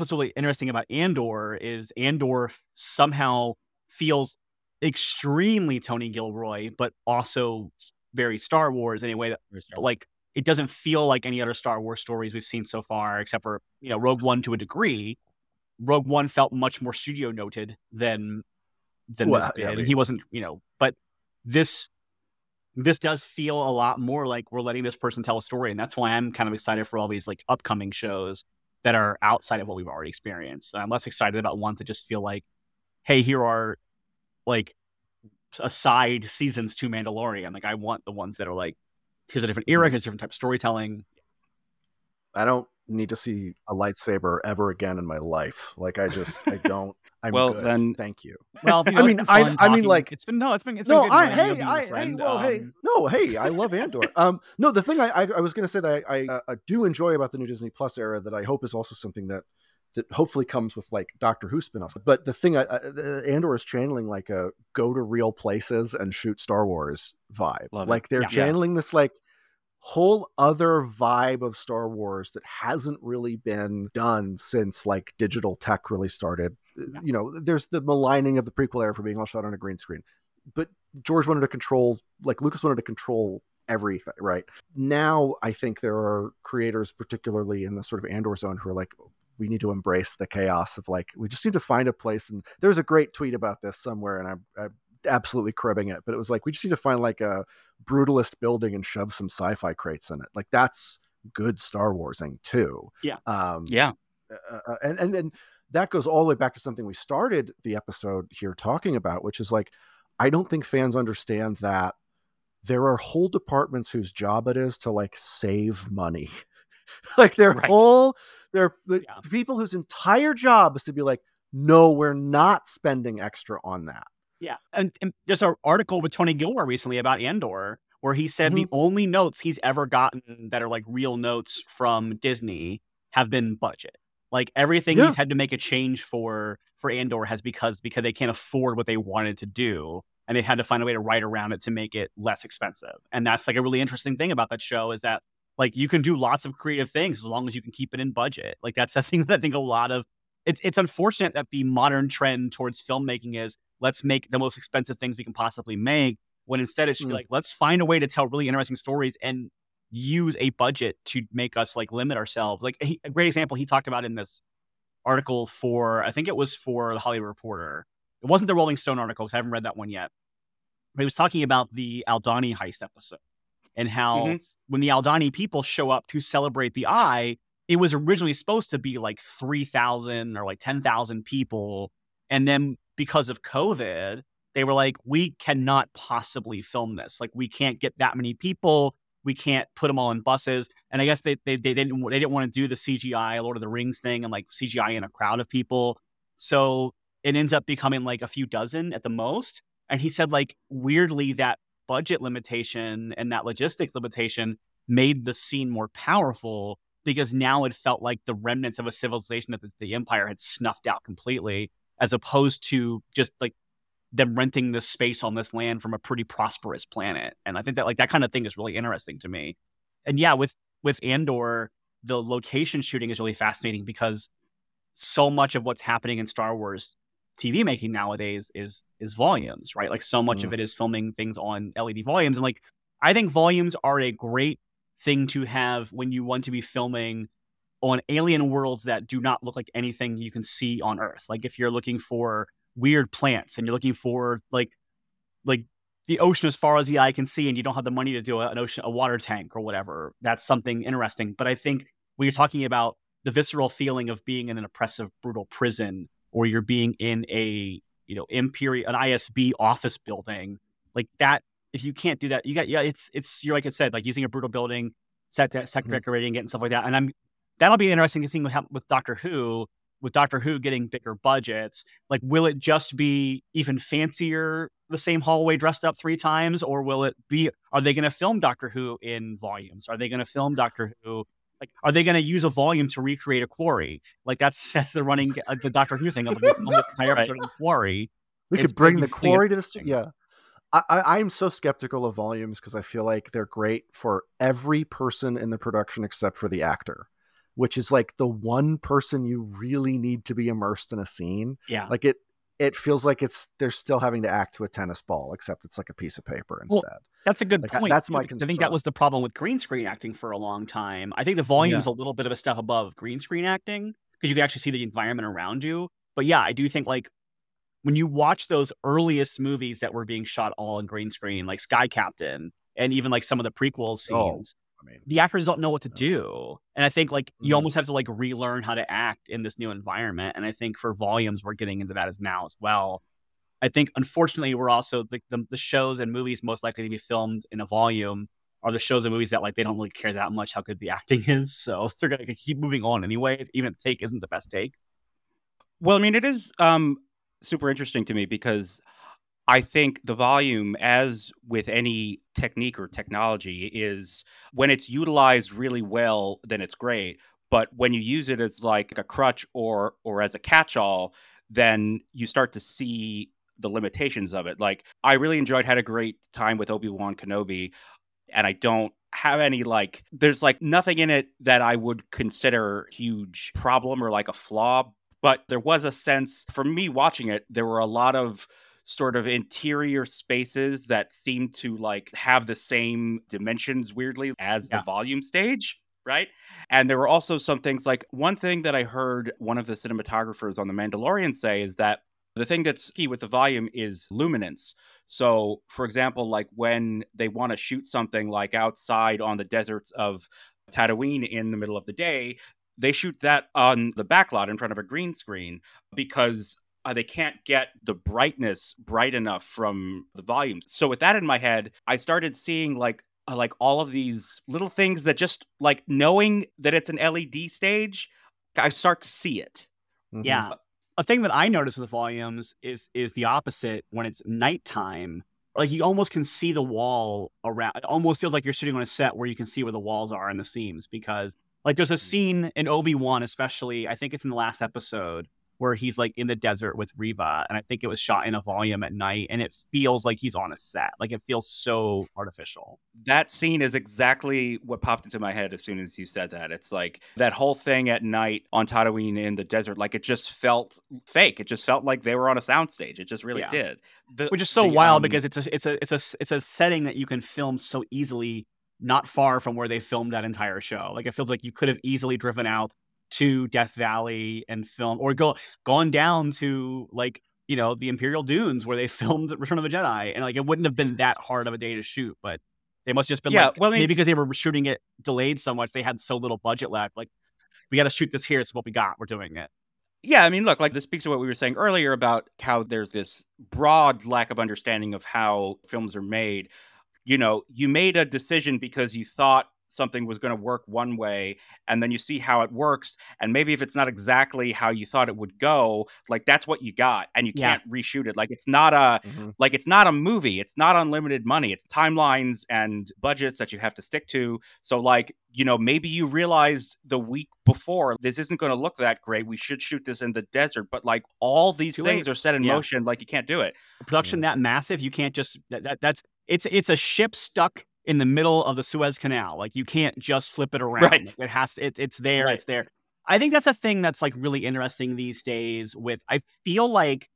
what's really interesting about Andor, is Andor somehow feels extremely Tony Gilroy, but also very Star Wars in a way that like, it doesn't feel like any other Star Wars stories we've seen so far, except for, you know, Rogue One to a degree. Rogue One felt much more studio noted than this did. Yeah, he wasn't, you know, but this does feel a lot more like we're letting this person tell a story. And that's why I'm kind of excited for all these like upcoming shows that are outside of what we've already experienced. I'm less excited about ones that just feel like, hey, here are like aside seasons to Mandalorian. Like I want the ones that are like, here's a different era, here's a different type of storytelling. I don't need to see a lightsaber ever again in my life. Like I don't. I'm well, good. Then, thank you. Well, you know, I mean, like I love Andor. No, the thing I was going to say that I do enjoy about the new Disney Plus era that I hope is also something that hopefully comes with like Doctor Who spinoffs. But the thing Andor is channeling like a go to real places and shoot Star Wars vibe. Like they're channeling this like whole other vibe of Star Wars that hasn't really been done since like digital tech really started. You know, there's the maligning of the prequel era for being all shot on a green screen, but Lucas wanted to control everything. Right now, I think there are creators, particularly in the sort of Andor zone, who are like, we need to embrace the chaos of like, we just need to find a place. And there's a great tweet about this somewhere, and I'm absolutely cribbing it, but it was like, we just need to find like a brutalist building and shove some sci-fi crates in it. Like that's good Star Warsing too. And that goes all the way back to something we started the episode here talking about, which is like, I don't think fans understand that there are whole departments whose job it is to like save money. Like people whose entire job is to be like, no, we're not spending extra on that. Yeah. And there's an article with Tony Gilroy recently about Andor where he said the only notes he's ever gotten that are like real notes from Disney have been budget. Like everything he's had to make a change for Andor has because they can't afford what they wanted to do. And they had to find a way to write around it to make it less expensive. And that's like a really interesting thing about that show, is that like you can do lots of creative things as long as you can keep it in budget. Like that's the thing that I think a lot of, it's unfortunate that the modern trend towards filmmaking is, let's make the most expensive things we can possibly make, when instead it should be like, let's find a way to tell really interesting stories and use a budget to make us like limit ourselves. Like a great example he talked about in this article for, I think it was for the Hollywood Reporter. It wasn't the Rolling Stone article because I haven't read that one yet. But he was talking about the Aldani heist episode and how when the Aldani people show up to celebrate the Eye, it was originally supposed to be like 3,000 or like 10,000 people. And then because of COVID, they were like, we cannot possibly film this. Like, we can't get that many people. We can't put them all in buses. And I guess they didn't want to do the CGI Lord of the Rings thing and like CGI in a crowd of people. So it ends up becoming like a few dozen at the most. And he said, like, weirdly, that budget limitation and that logistics limitation made the scene more powerful because now it felt like the remnants of a civilization that the Empire had snuffed out completely, as opposed to just like them renting this space on this land from a pretty prosperous planet. And I think that like that kind of thing is really interesting to me. And yeah, with Andor, the location shooting is really fascinating because so much of what's happening in Star Wars TV making nowadays is volumes, right? Like so much of it is filming things on LED volumes. And like, I think volumes are a great thing to have when you want to be filming on alien worlds that do not look like anything you can see on Earth. Like if you're looking for weird plants and you're looking for like the ocean as far as the eye can see, and you don't have the money to do a water tank or whatever, that's something interesting. But I think when you're talking about the visceral feeling of being in an oppressive, brutal prison, or you're being in a, you know, an ISB office building, like that, if you can't do that, you're like I said, like using a brutal building, set decorating it and stuff like that. And that'll be interesting to see what happens with Doctor Who getting bigger budgets. Like, will it just be even fancier, the same hallway dressed up 3 times, or are they going to film Doctor Who in volumes? Are they going to film Doctor Who? Like, are they going to use a volume to recreate a quarry? Like, that's the running the Doctor Who thing of the entire episode of the quarry. We could bring the quarry to the studio. Yeah. I'm so skeptical of volumes because I feel like they're great for every person in the production except for the actor, which is like the one person you really need to be immersed in a scene. Yeah. Like it feels like they're still having to act to a tennis ball, except it's like a piece of paper instead. Well, that's a good point. That's my concern. I think that was the problem with green screen acting for a long time. I think the volume is a little bit of a step above green screen acting because you can actually see the environment around you. But yeah, I do think like when you watch those earliest movies that were being shot all in green screen, like Sky Captain and even like some of the prequel scenes, the actors don't know what to do. And I think like you almost have to like relearn how to act in this new environment. And I think for volumes, we're getting into that as well. I think, unfortunately, we're also the shows and movies most likely to be filmed in a volume are the shows and movies that like they don't really care that much how good the acting is. So they're going to keep moving on anyway, even if the take isn't the best take. Well, I mean, it is super interesting to me because I think the volume, as with any technique or technology, is when it's utilized really well, then it's great. But when you use it as like a crutch or as a catch-all, then you start to see the limitations of it. Like, I really had a great time with Obi-Wan Kenobi, and I don't have any like, there's like nothing in it that I would consider a huge problem or like a flaw, but there was a sense, for me watching it, there were a lot of sort of interior spaces that seemed to like have the same dimensions weirdly as the volume stage. Right. And there were also some things like one thing that I heard one of the cinematographers on The Mandalorian say is that the thing that's key with the volume is luminance. So, for example, like when they want to shoot something like outside on the deserts of Tatooine in the middle of the day, they shoot that on the backlot in front of a green screen because they can't get the brightness bright enough from the volumes. So with that in my head, I started seeing like all of these little things that just like knowing that it's an LED stage, I start to see it. Mm-hmm. Yeah. A thing that I notice with the volumes is the opposite when it's nighttime. Like you almost can see the wall around. It almost feels like you're sitting on a set where you can see where the walls are and the seams, because like there's a scene in Obi-Wan, especially, I think it's in the last episode, where he's like in the desert with Reva. And I think it was shot in a volume at night, and it feels like he's on a set. Like it feels so artificial. That scene is exactly what popped into my head as soon as you said that. It's like that whole thing at night on Tatooine in the desert, like it just felt fake. It just felt like they were on a soundstage. It just really did. Which is so wild because it's a setting that you can film so easily not far from where they filmed that entire show. Like, it feels like you could have easily driven out to Death Valley and filmed, or gone down to, like, you know, the Imperial Dunes where they filmed Return of the Jedi, and like it wouldn't have been that hard of a day to shoot. But they must have just been maybe because they were shooting it delayed so much, they had so little budget left. Like, we got to shoot this here. It's what we got. We're doing it. Yeah, I mean, look, like, this speaks to what we were saying earlier about how there's this broad lack of understanding of how films are made. You know, you made a decision because you thought something was going to work one way, and then you see how it works, and maybe if it's not exactly how you thought it would go, like, that's what you got, and you can't reshoot it. Like, it's not a like, it's not a movie. It's not unlimited money. It's timelines and budgets that you have to stick to. So, like, you know, maybe you realized the week before, this isn't going to look that great. We should shoot this in the desert, but like, all these things are set in motion. Like, you can't do it. A production that massive, you can't just that's a ship stuck in the middle of the Suez Canal. Like, you can't just flip it around. Right. It has to, it's there. Right. It's there. I think that's a thing that's like really interesting these days with, I feel like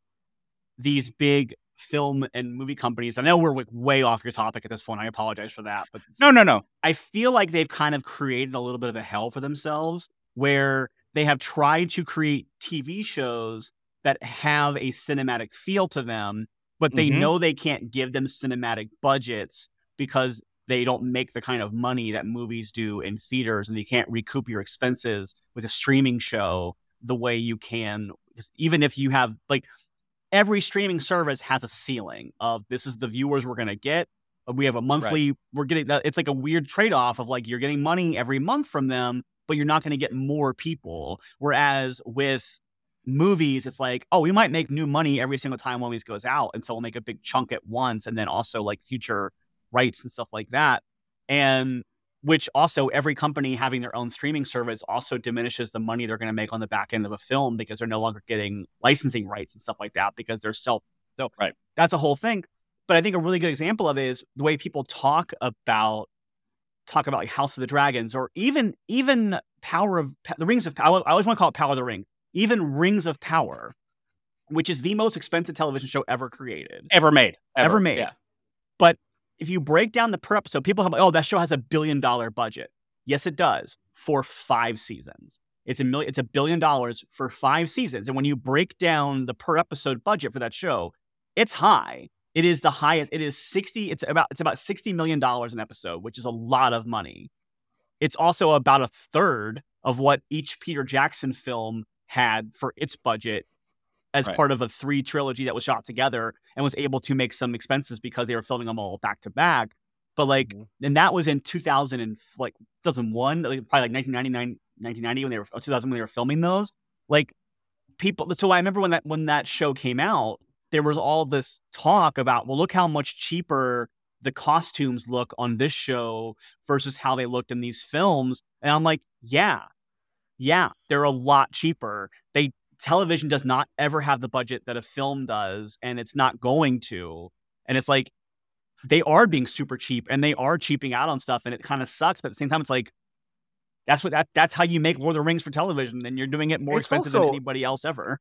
these big film and movie companies, I know we're like way off your topic at this point. I apologize for that, but no. I feel like they've kind of created a little bit of a hell for themselves where they have tried to create TV shows that have a cinematic feel to them, but they know they can't give them cinematic budgets because they don't make the kind of money that movies do in theaters, and you can't recoup your expenses with a streaming show the way you can. Even if you have, like, every streaming service has a ceiling of, this is the viewers we're going to get. We have a monthly, we're getting, it's like a weird trade-off of like, you're getting money every month from them, but you're not going to get more people. Whereas with movies, it's like, oh, we might make new money every single time one of these goes out. And so we'll make a big chunk at once. And then also like future rights and stuff like that. And which also, every company having their own streaming service also diminishes the money they're going to make on the back end of a film because they're no longer getting licensing rights and stuff like that because they're that's a whole thing. But I think a really good example of it is the way people talk about like House of the Dragons, or even the Rings of Power. I always want to call it Power of the Ring, even Rings of Power, which is the most expensive television show ever created, ever made. Yeah. But if you break down the per episode, people have like, oh, that show has $1 billion budget. Yes, it does, for 5 seasons. It's $1 billion for 5 seasons. And when you break down the per episode budget for that show, it's high. It is the highest. It is about $60 million an episode, which is a lot of money. It's also about a third of what each Peter Jackson film had for its budget as part of a 3 trilogy that was shot together and was able to make some expenses because they were filming them all back to back. But like, and that was in 2001, like probably like 1990 when they were 2000 when they were filming those. Like, people, so I remember when that show came out, there was all this talk about, well, look how much cheaper the costumes look on this show versus how they looked in these films. And I'm like, yeah, they're a lot cheaper. Television does not ever have the budget that a film does, and it's not going to. And it's like, they are being super cheap, and they are cheaping out on stuff, and it kind of sucks. But at the same time, it's like, that's how you make Lord of the Rings for television, and you're doing it more expensive than anybody else ever.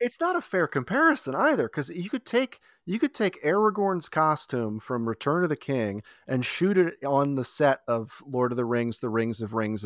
It's not a fair comparison either, because you could take Aragorn's costume from Return of the King and shoot it on the set of Lord of the Rings, the Rings of Rings,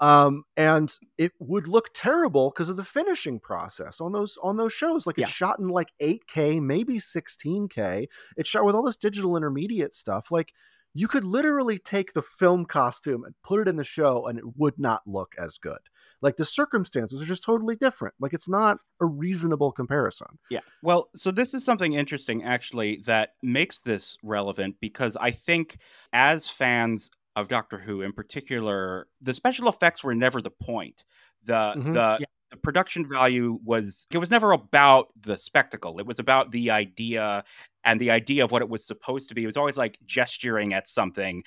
and it would look terrible because of the finishing process on those shows. Like, it's shot in like 8K, maybe 16K. It's shot with all this digital intermediate stuff. Like, you could literally take the film costume and put it in the show and it would not look as good. Like, the circumstances are just totally different. Like, it's not a reasonable comparison. Yeah. Well, so this is something interesting, actually, that makes this relevant, because I think as fans of Doctor Who in particular, the special effects were never the point. The production value was never about the spectacle. It was about the idea and the idea of what it was supposed to be. It was always like gesturing at something.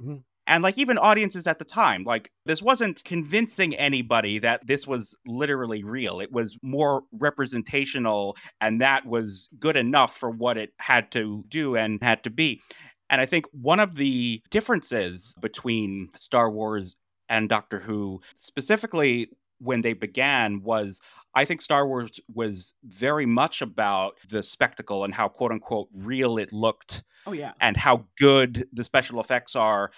Mm-hmm. And like, even audiences at the time, like, this wasn't convincing anybody that this was literally real. It was more representational, and that was good enough for what it had to do and had to be. And I think one of the differences between Star Wars and Doctor Who, specifically when they began, was I think Star Wars was very much about the spectacle and how, quote unquote, real it looked. Oh, yeah. And how good the special effects are.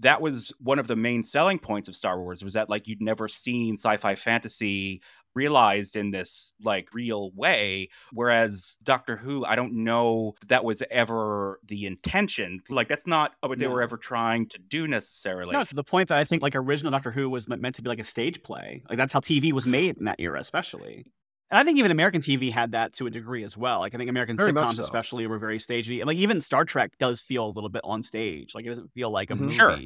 That was one of the main selling points of Star Wars, was that, like, you'd never seen sci-fi fantasy realized in this, like, real way. Whereas Doctor Who, I don't know that was ever the intention. Like, that's not what they were ever trying to do necessarily. No, to the point that I think, like, original Doctor Who was meant to be like a stage play. Like, that's how TV was made in that era, especially. And I think even American TV had that to a degree as well. Like, I think American sitcoms especially were very stagey. And, like, even Star Trek does feel a little bit on stage. Like, it doesn't feel like a movie. Sure.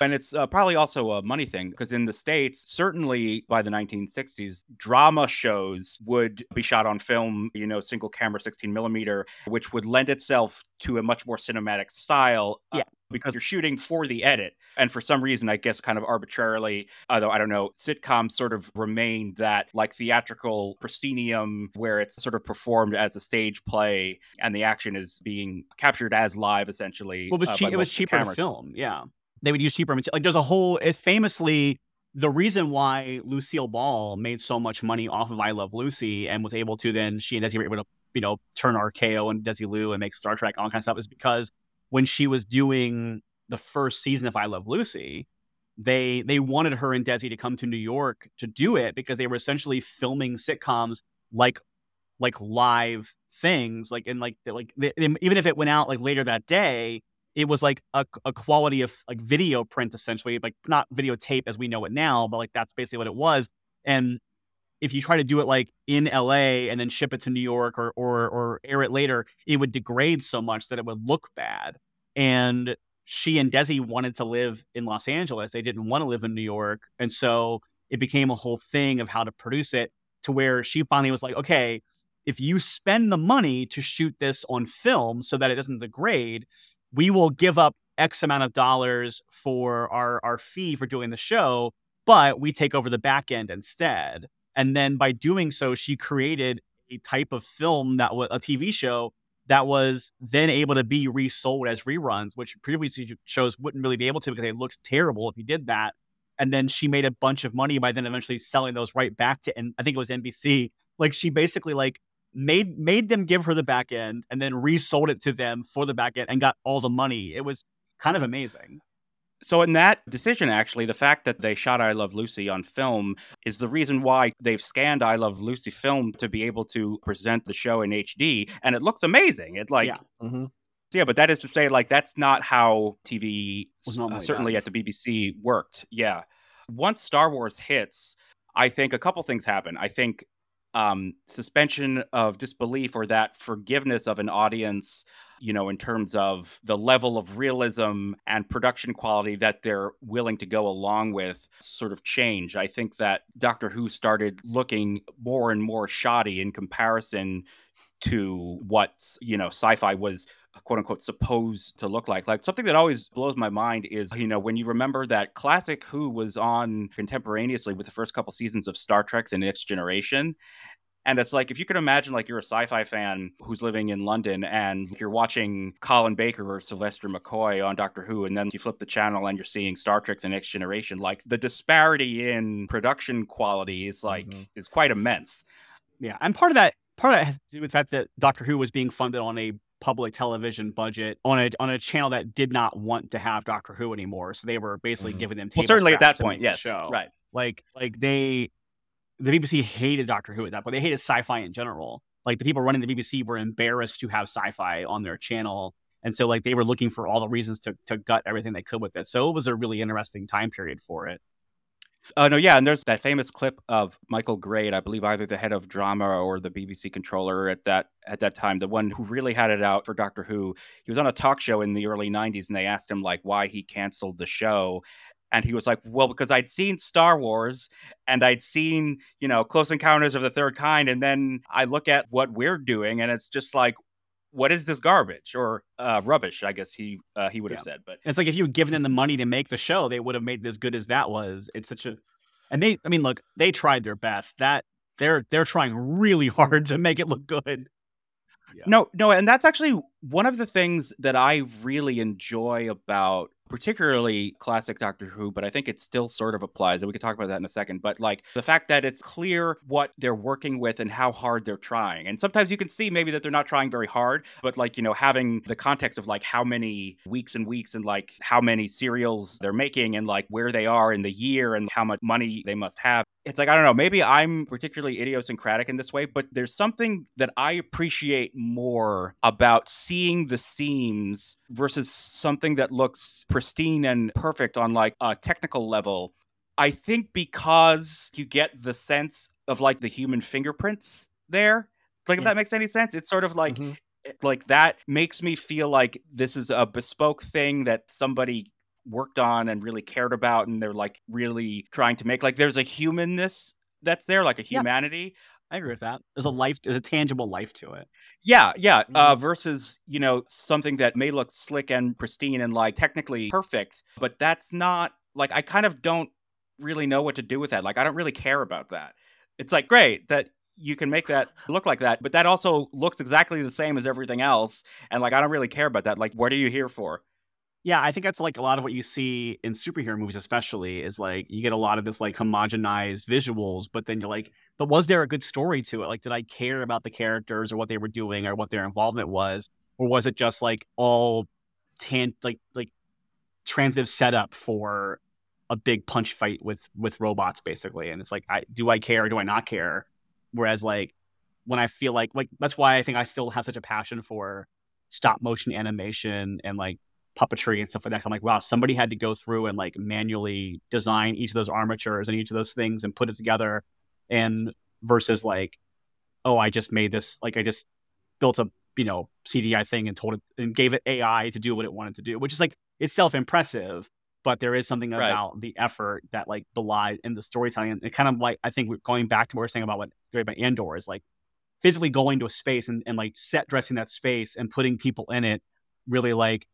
And it's probably also a money thing, because in the States, certainly by the 1960s, drama shows would be shot on film, you know, single camera, 16 millimeter, which would lend itself to a much more cinematic style. Yeah. Because you're shooting for the edit. And for some reason, I guess kind of arbitrarily, although I don't know, sitcoms sort of remain that, like, theatrical proscenium where it's sort of performed as a stage play and the action is being captured as live, essentially. Well, it was cheaper to film, yeah. They would use cheaper material. Like, there's a whole, famously, the reason why Lucille Ball made so much money off of I Love Lucy and was able to then, she and Desi were able to, you know, turn RKO and Desilu and make Star Trek, all that kind of stuff, is because when she was doing the first season of I Love Lucy, they wanted her and Desi to come to New York to do it, because they were essentially filming sitcoms like live things. Like, and like they, even if it went out like later that day, it was like a quality of like video print, essentially, like not videotape as we know it now, but like that's basically what it was. And if you try to do it like in LA and then ship it to New York or air it later, it would degrade so much that it would look bad. And she and Desi wanted to live in Los Angeles. They didn't want to live in New York. And so it became a whole thing of how to produce it, to where she finally was like, okay, if you spend the money to shoot this on film so that it doesn't degrade, we will give up X amount of dollars for our fee for doing the show, but we take over the back end instead. And then by doing so, she created a type of film that was a TV show that was then able to be resold as reruns, which previous shows wouldn't really be able to, because they looked terrible if you did that. And then she made a bunch of money by then eventually selling those right back to, and I think it was NBC. Like, she basically like made them give her the back end and then resold it to them for the back end and got all the money. It was kind of amazing. So in that decision, actually, the fact that they shot I Love Lucy on film is the reason why they've scanned I Love Lucy film to be able to present the show in HD. And it looks amazing. It like, yeah. Mm-hmm. Yeah, but that is to say, like, that's not how TV, certainly at the BBC, worked. Yeah. Once Star Wars hits, I think a couple things happen. I think suspension of disbelief, or that forgiveness of an audience, you know, in terms of the level of realism and production quality that they're willing to go along with, sort of change. I think that Doctor Who started looking more and more shoddy in comparison to what, you know, sci-fi was, quote unquote, supposed to look like. Like, something that always blows my mind is, you know, when you remember that Classic Who was on contemporaneously with the first couple seasons of Star Trek's and Next Generation. And it's like, if you could imagine, like, you're a sci-fi fan who's living in London and you're watching Colin Baker or Sylvester McCoy on Doctor Who, and then you flip the channel and you're seeing Star Trek The Next Generation, like, the disparity in production quality is like, is quite immense. Yeah. And part of that has to do with the fact that Doctor Who was being funded on a public television budget, on a channel that did not want to have Doctor Who anymore. So they were basically giving them table scraps. Well, certainly at that point, yes. Show. Right. Like the BBC hated Doctor Who at that point. They hated sci-fi in general. Like, the people running the BBC were embarrassed to have sci-fi on their channel. And so, like, they were looking for all the reasons to gut everything they could with it. So it was a really interesting time period for it. No, yeah. And there's that famous clip of Michael Grade, I believe either the head of drama or the BBC controller at that time, the one who really had it out for Doctor Who. He was on a talk show in the early 90s, and they asked him, like, why he canceled the show. And he was like, well, because I'd seen Star Wars and I'd seen, you know, Close Encounters of the Third Kind. And then I look at what we're doing and it's just like, what is this garbage or rubbish? I guess he would have said. But it's like, if you had given them the money to make the show, they would have made it as good as that was. It's such a, and they, I mean, look, they tried their best. That they're trying really hard to make it look good. Yeah. No, and that's actually one of the things that I really enjoy about particularly classic Doctor Who, but I think it still sort of applies, and we could talk about that in a second. But like the fact that it's clear what they're working with and how hard they're trying. And sometimes you can see maybe that they're not trying very hard, but like, you know, having the context of like how many weeks and like how many serials they're making and like where they are in the year and how much money they must have. It's like, I don't know, maybe I'm particularly idiosyncratic in this way, but there's something that I appreciate more about seeing the seams versus something that looks pristine and perfect on like a technical level. I think because you get the sense of like the human fingerprints there, like if that makes any sense, it's sort of like, like that makes me feel like this is a bespoke thing that somebody worked on and really cared about, and they're like really trying to make, like there's a humanness that's there, like a humanity. I agree with that. There's a life, there's a tangible life to it. Versus, you know, something that may look slick and pristine and like technically perfect, but that's not like, I kind of don't really know what to do with that. Like I don't really care about that. It's like, great that you can make that look like that, but that also looks exactly the same as everything else, and like I don't really care about that. Like, what are you here for? Yeah, I think that's like a lot of what you see in superhero movies, especially, is like you get a lot of this like homogenized visuals, but then you're like, but was there a good story to it? Like, did I care about the characters or what they were doing or what their involvement was? Or was it just like all transitive setup for a big punch fight with robots, basically? And it's like, do I care or do I not care? Whereas like when I feel like that's why I think I still have such a passion for stop motion animation and like puppetry and stuff like that. So I'm like, wow, somebody had to go through and like manually design each of those armatures and each of those things and put it together, and versus like, oh, I just made this, like I just built a, you know, CGI thing and told it and gave it AI to do what it wanted to do, which is like, it's self-impressive, but there is something about the effort that like belies in the storytelling. And it kind of like, I think we're going back to what we're saying about what great by Andor is, like physically going to a space and like set dressing that space and putting people in it really like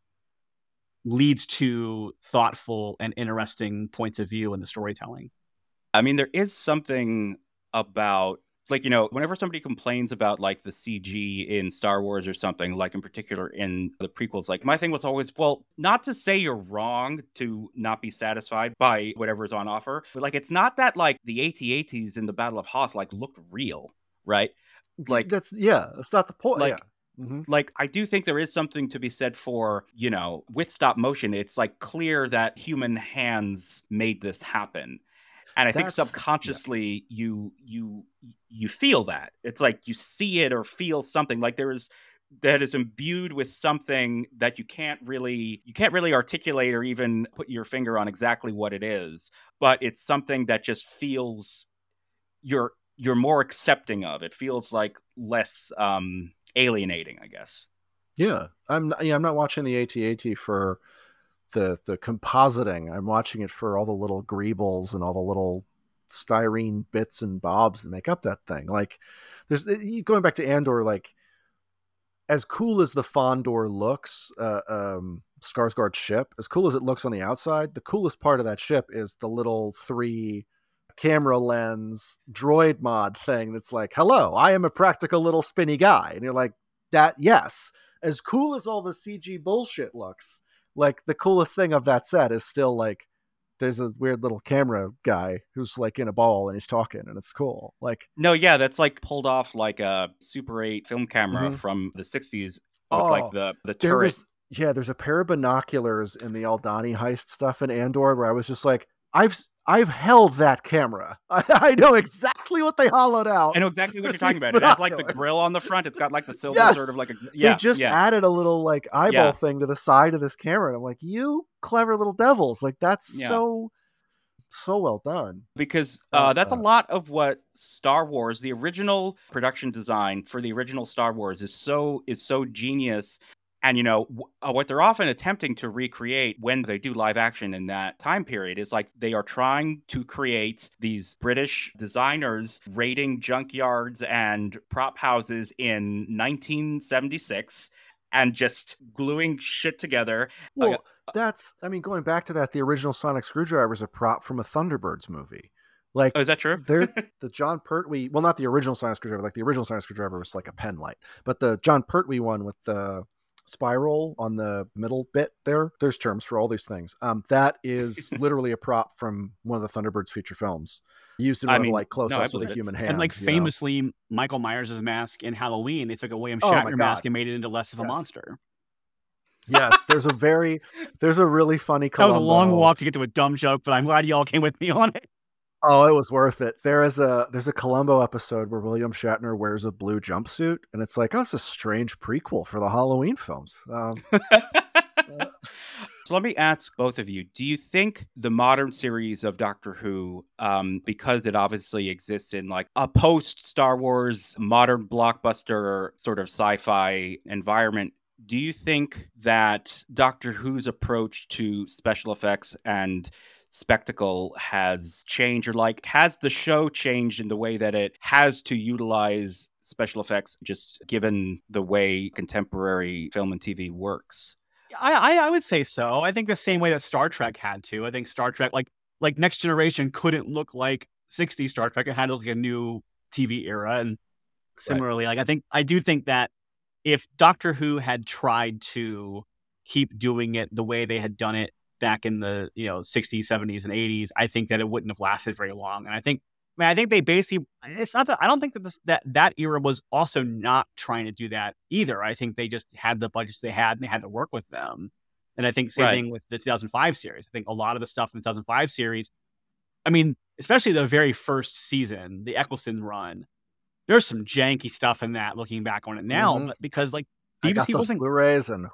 leads to thoughtful and interesting points of view in the storytelling. I mean, there is something about, like, you know, whenever somebody complains about like the CG in Star Wars or something, like in particular in the prequels, like my thing was always, well, not to say you're wrong to not be satisfied by whatever's on offer, but like it's not that like the AT-ATs in the Battle of Hoth like looked real, right? Like that's not the point. Like, like, I do think there is something to be said for, you know, with stop motion, it's like clear that human hands made this happen. And I think subconsciously you feel that. It's like you see it or feel something like there is that is imbued with something that you can't really articulate or even put your finger on exactly what it is. But it's something that just feels you're more accepting of. It feels like less alienating, I guess. I'm not watching the AT-AT for the compositing. I'm watching it for all the little greebles and all the little styrene bits and bobs that make up that thing. Like, there's going back to Andor, like as cool as the Fandor looks, Skarsgård's ship, as cool as it looks on the outside, the coolest part of that ship is the little 3 camera lens droid mod thing that's like, hello, I am a practical little spinny guy. And you're like, that, yes, as cool as all the CG bullshit looks, like the coolest thing of that set is still like there's a weird little camera guy who's like in a ball and he's talking and it's cool. Like, no, yeah, that's like pulled off like a Super 8 film camera from the 60s with like the turret. There's a pair of binoculars in the Aldani heist stuff in Andor where I was just like, I've held that camera. I know exactly what they hollowed out. I know exactly what you're talking about. It has like the grill on the front. It's got like the silver sort of like a... Yeah, they just added a little like eyeball thing to the side of this camera. And I'm like, you clever little devils. Like that's so well done. Because that's a lot of what Star Wars, the original production design for the original Star Wars is so genius. And, you know, what they're often attempting to recreate when they do live action in that time period is like they are trying to create these British designers raiding junkyards and prop houses in 1976 and just gluing shit together. Well, going back to that, the original sonic screwdriver is a prop from a Thunderbirds movie. Like, oh, is that true? The John Pertwee, well, not the original sonic screwdriver, like the original sonic screwdriver was like a pen light, but the John Pertwee one with the spiral on the middle bit there. There's terms for all these things. That is literally a prop from one of the Thunderbirds feature films, used in like close-ups with a human hand. And like famously, Michael Myers' mask in Halloween, they took a William Shatner mask and made it into less of a monster. Yes, there's a really funny Columbo. That was a long walk to get to a dumb joke, but I'm glad y'all came with me on it. Oh, it was worth it. There's a Columbo episode where William Shatner wears a blue jumpsuit, and it's like, oh, it's a strange prequel for the Halloween films. So let me ask both of you, do you think the modern series of Doctor Who, because it obviously exists in like a post-Star Wars modern blockbuster sort of sci-fi environment, do you think that Doctor Who's approach to special effects and spectacle has changed, or like has the show changed in the way that it has to utilize special effects just given the way contemporary film and TV works? I would say so. I think the same way that Star Trek had to. I think Star Trek, like Next Generation couldn't look like 60s Star Trek. It had to look like a new TV era. And similarly, right. Like I do think that if Doctor Who had tried to keep doing it the way they had done it back in the 60s, 70s, and 80s, I think that it wouldn't have lasted very long. And I think they basically, it's not that I don't think that that era was also not trying to do that either. I think they just had the budgets they had and they had to work with them. And I think same thing with the 2005 series. I think a lot of the stuff in the 2005 series, I mean, especially the very first season, the Eccleston run, there's some janky stuff in that looking back on it now, but because like BBC wasn't Blu-rays and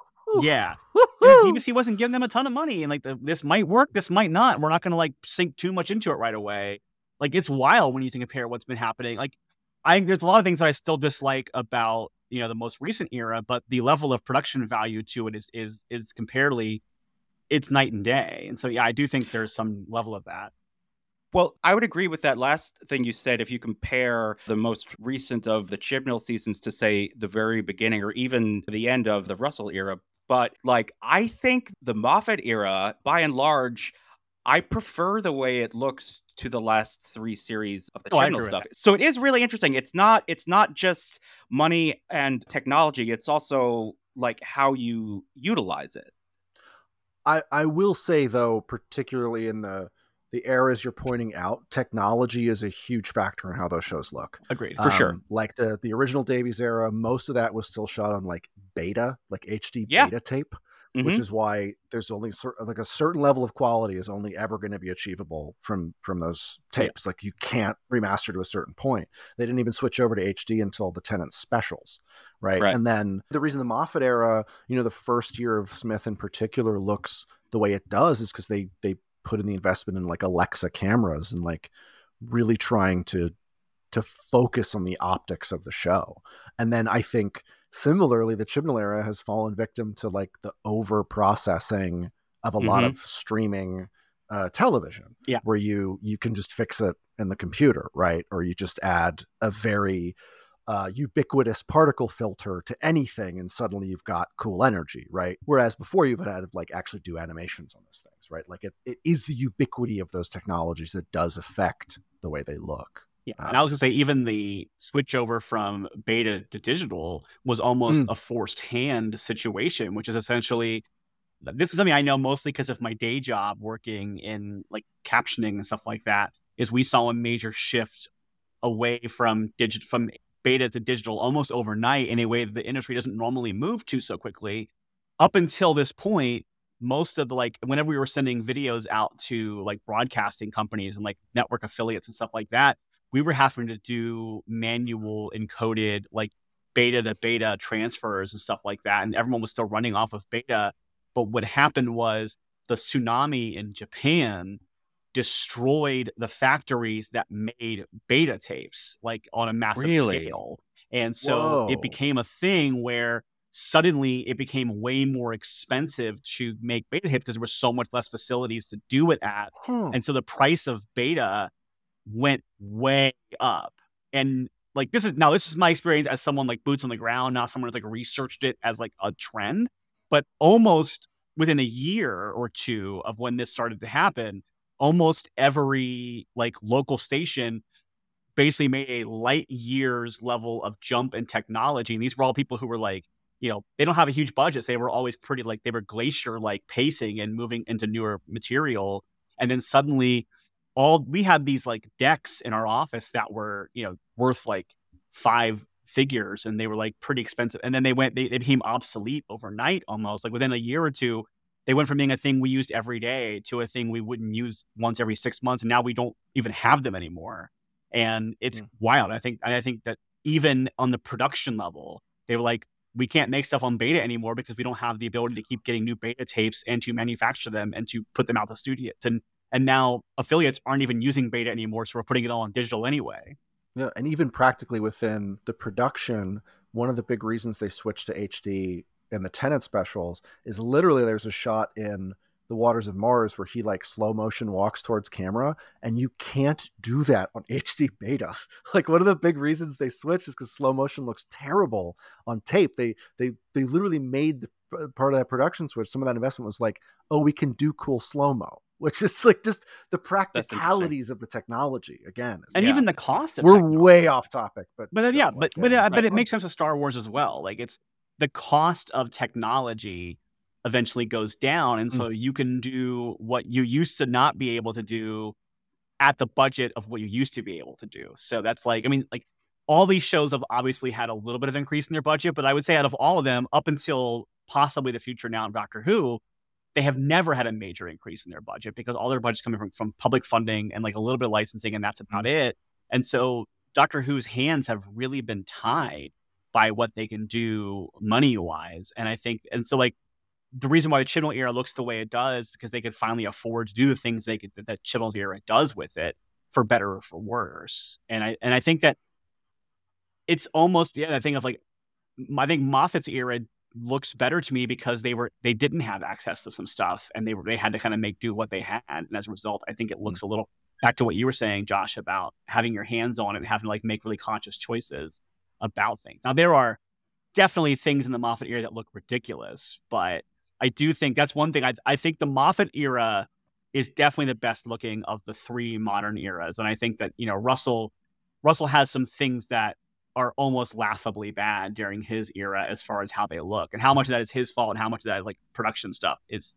BBC wasn't giving them a ton of money, and like this might work, this might not. We're not going to like sink too much into it right away. Like it's wild when you think compare what's been happening. Like I think there's a lot of things that I still dislike about the most recent era, but the level of production value to it is comparatively, it's night and day. And so I do think there's some level of that. Well, I would agree with that last thing you said. If you compare the most recent of the Chibnall seasons to, say, the very beginning or even the end of the Russell era. But like, I think the Moffat era, by and large, I prefer the way it looks to the last three series of the Chibnall stuff. So it is really interesting. It's not just money and technology. It's also like how you utilize it. I will say, though, particularly in the eras you're pointing out, technology is a huge factor in how those shows look. Agreed, for sure. Like the original Davies era, most of that was still shot on like beta, like HD beta tape, which is why there's only a certain level of quality is only ever going to be achievable from those tapes. Yeah. Like you can't remaster to a certain point. They didn't even switch over to HD until the Tennant specials, right? And then the reason the Moffat era, the first year of Smith in particular looks the way it does is because they put in the investment in like Alexa cameras and like really trying to focus on the optics of the show. And then I think similarly, the Chibnall era has fallen victim to like the over processing of a lot of streaming television where you can just fix it in the computer, right? Or you just add a very ubiquitous particle filter to anything and suddenly you've got cool energy, right? Whereas before you've had to like actually do animations on those things, right? Like it is the ubiquity of those technologies that does affect the way they look. Yeah. And I was gonna say even the switch over from beta to digital was almost a forced hand situation, which is essentially, this is something I know mostly because of my day job working in like captioning and stuff like that, is we saw a major shift away from beta to digital almost overnight in a way that the industry doesn't normally move to so quickly. Up until this point, most of the like, whenever we were sending videos out to like broadcasting companies and like network affiliates and stuff like that, we were having to do manual encoded like beta to beta transfers and stuff like that. And everyone was still running off of beta. But what happened was the tsunami in Japan destroyed the factories that made beta tapes like on a massive scale. And so it became a thing where suddenly it became way more expensive to make beta tapes because there were so much less facilities to do it at. And so the price of beta went way up. And like this is my experience as someone like boots on the ground, not someone who's like researched it as like a trend. But almost within a year or two of when this started to happen, almost every like local station basically made a light years level of jump in technology. And these were all people who were like you know, they don't have a huge budget. So they were always pretty, like, they were glacier-like pacing and moving into newer material. And then suddenly we had these like decks in our office that were, you know, worth like five figures, and they were like pretty expensive. And then they became obsolete overnight almost. Like within a year or two, they went from being a thing we used every day to a thing we wouldn't use once every 6 months. And now we don't even have them anymore. And it's wild. I think that even on the production level, they were like, we can't make stuff on beta anymore because we don't have the ability to keep getting new beta tapes and to manufacture them and to put them out the studio. And now affiliates aren't even using beta anymore. So we're putting it all on digital anyway. Yeah. And even practically within the production, one of the big reasons they switched to HD and the Tenet specials is literally there's a shot in The Waters of Mars where he like slow motion walks towards camera, and you can't do that on HD beta. Like one of the big reasons they switched is because slow motion looks terrible on tape. They literally made the part of that production switch. Some of that investment was like, oh, we can do cool slow-mo, which is like just the practicalities of the technology again. And even the cost of it. We're technology. Way off topic, but it makes sense with Star Wars as well. Like it's the cost of technology eventually goes down. And so you can do what you used to not be able to do at the budget of what you used to be able to do. So that's like, I mean, like all these shows have obviously had a little bit of increase in their budget, but I would say out of all of them up until possibly the future now in Doctor Who, they have never had a major increase in their budget because all their budget's coming from public funding and like a little bit of licensing, and that's about it. And so Doctor Who's hands have really been tied by what they can do money wise. And I think, and so like, the reason why the Chibnall era looks the way it does because they could finally afford to do the things that Chibnall's era does with it, for better or for worse. And I think that it's almost the other thing of like, I think Moffat's era looks better to me because they didn't have access to some stuff, and they had to kind of make do what they had. And as a result, I think it looks a little back to what you were saying, Josh, about having your hands on it and having to like make really conscious choices about things. Now there are definitely things in the Moffat era that look ridiculous, but I do think that's one thing. I think the Moffat era is definitely the best looking of the three modern eras. And I think that, you know, Russell has some things that are almost laughably bad during his era as far as how they look, and how much of that is his fault and how much of that is like production stuff. It's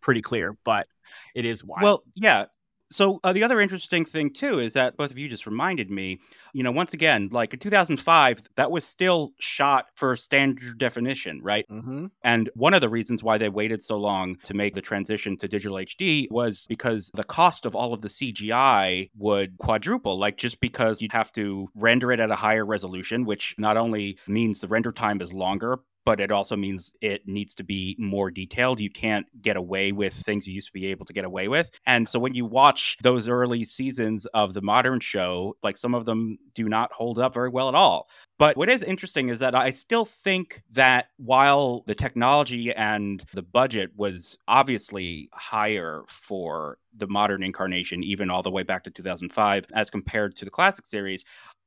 pretty clear, but it is wild. Well, yeah. So the other interesting thing, too, is that both of you just reminded me, you know, once again, like in 2005, that was still shot for standard definition, right? Mm-hmm. And one of the reasons why they waited so long to make the transition to digital HD was because the cost of all of the CGI would quadruple, like just because you'd have to render it at a higher resolution, which not only means the render time is longer, but it also means it needs to be more detailed. You can't get away with things you used to be able to get away with. And so when you watch those early seasons of the modern show, like some of them do not hold up very well at all. But what is interesting is that I still think that while the technology and the budget was obviously higher for the modern incarnation, even all the way back to 2005, as compared to the classic series,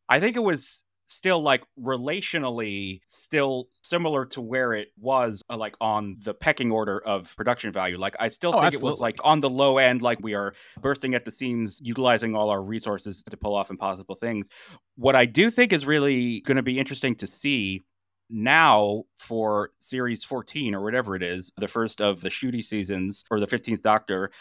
I think it was still like relationally still similar to where it was like on the pecking order of production value. Like I still think absolutely. It was like on the low end, like we are bursting at the seams, utilizing all our resources to pull off impossible things. What I do think is really going to be interesting to see now for series 14 or whatever it is, the first of the Shooty seasons or the 15th Doctor,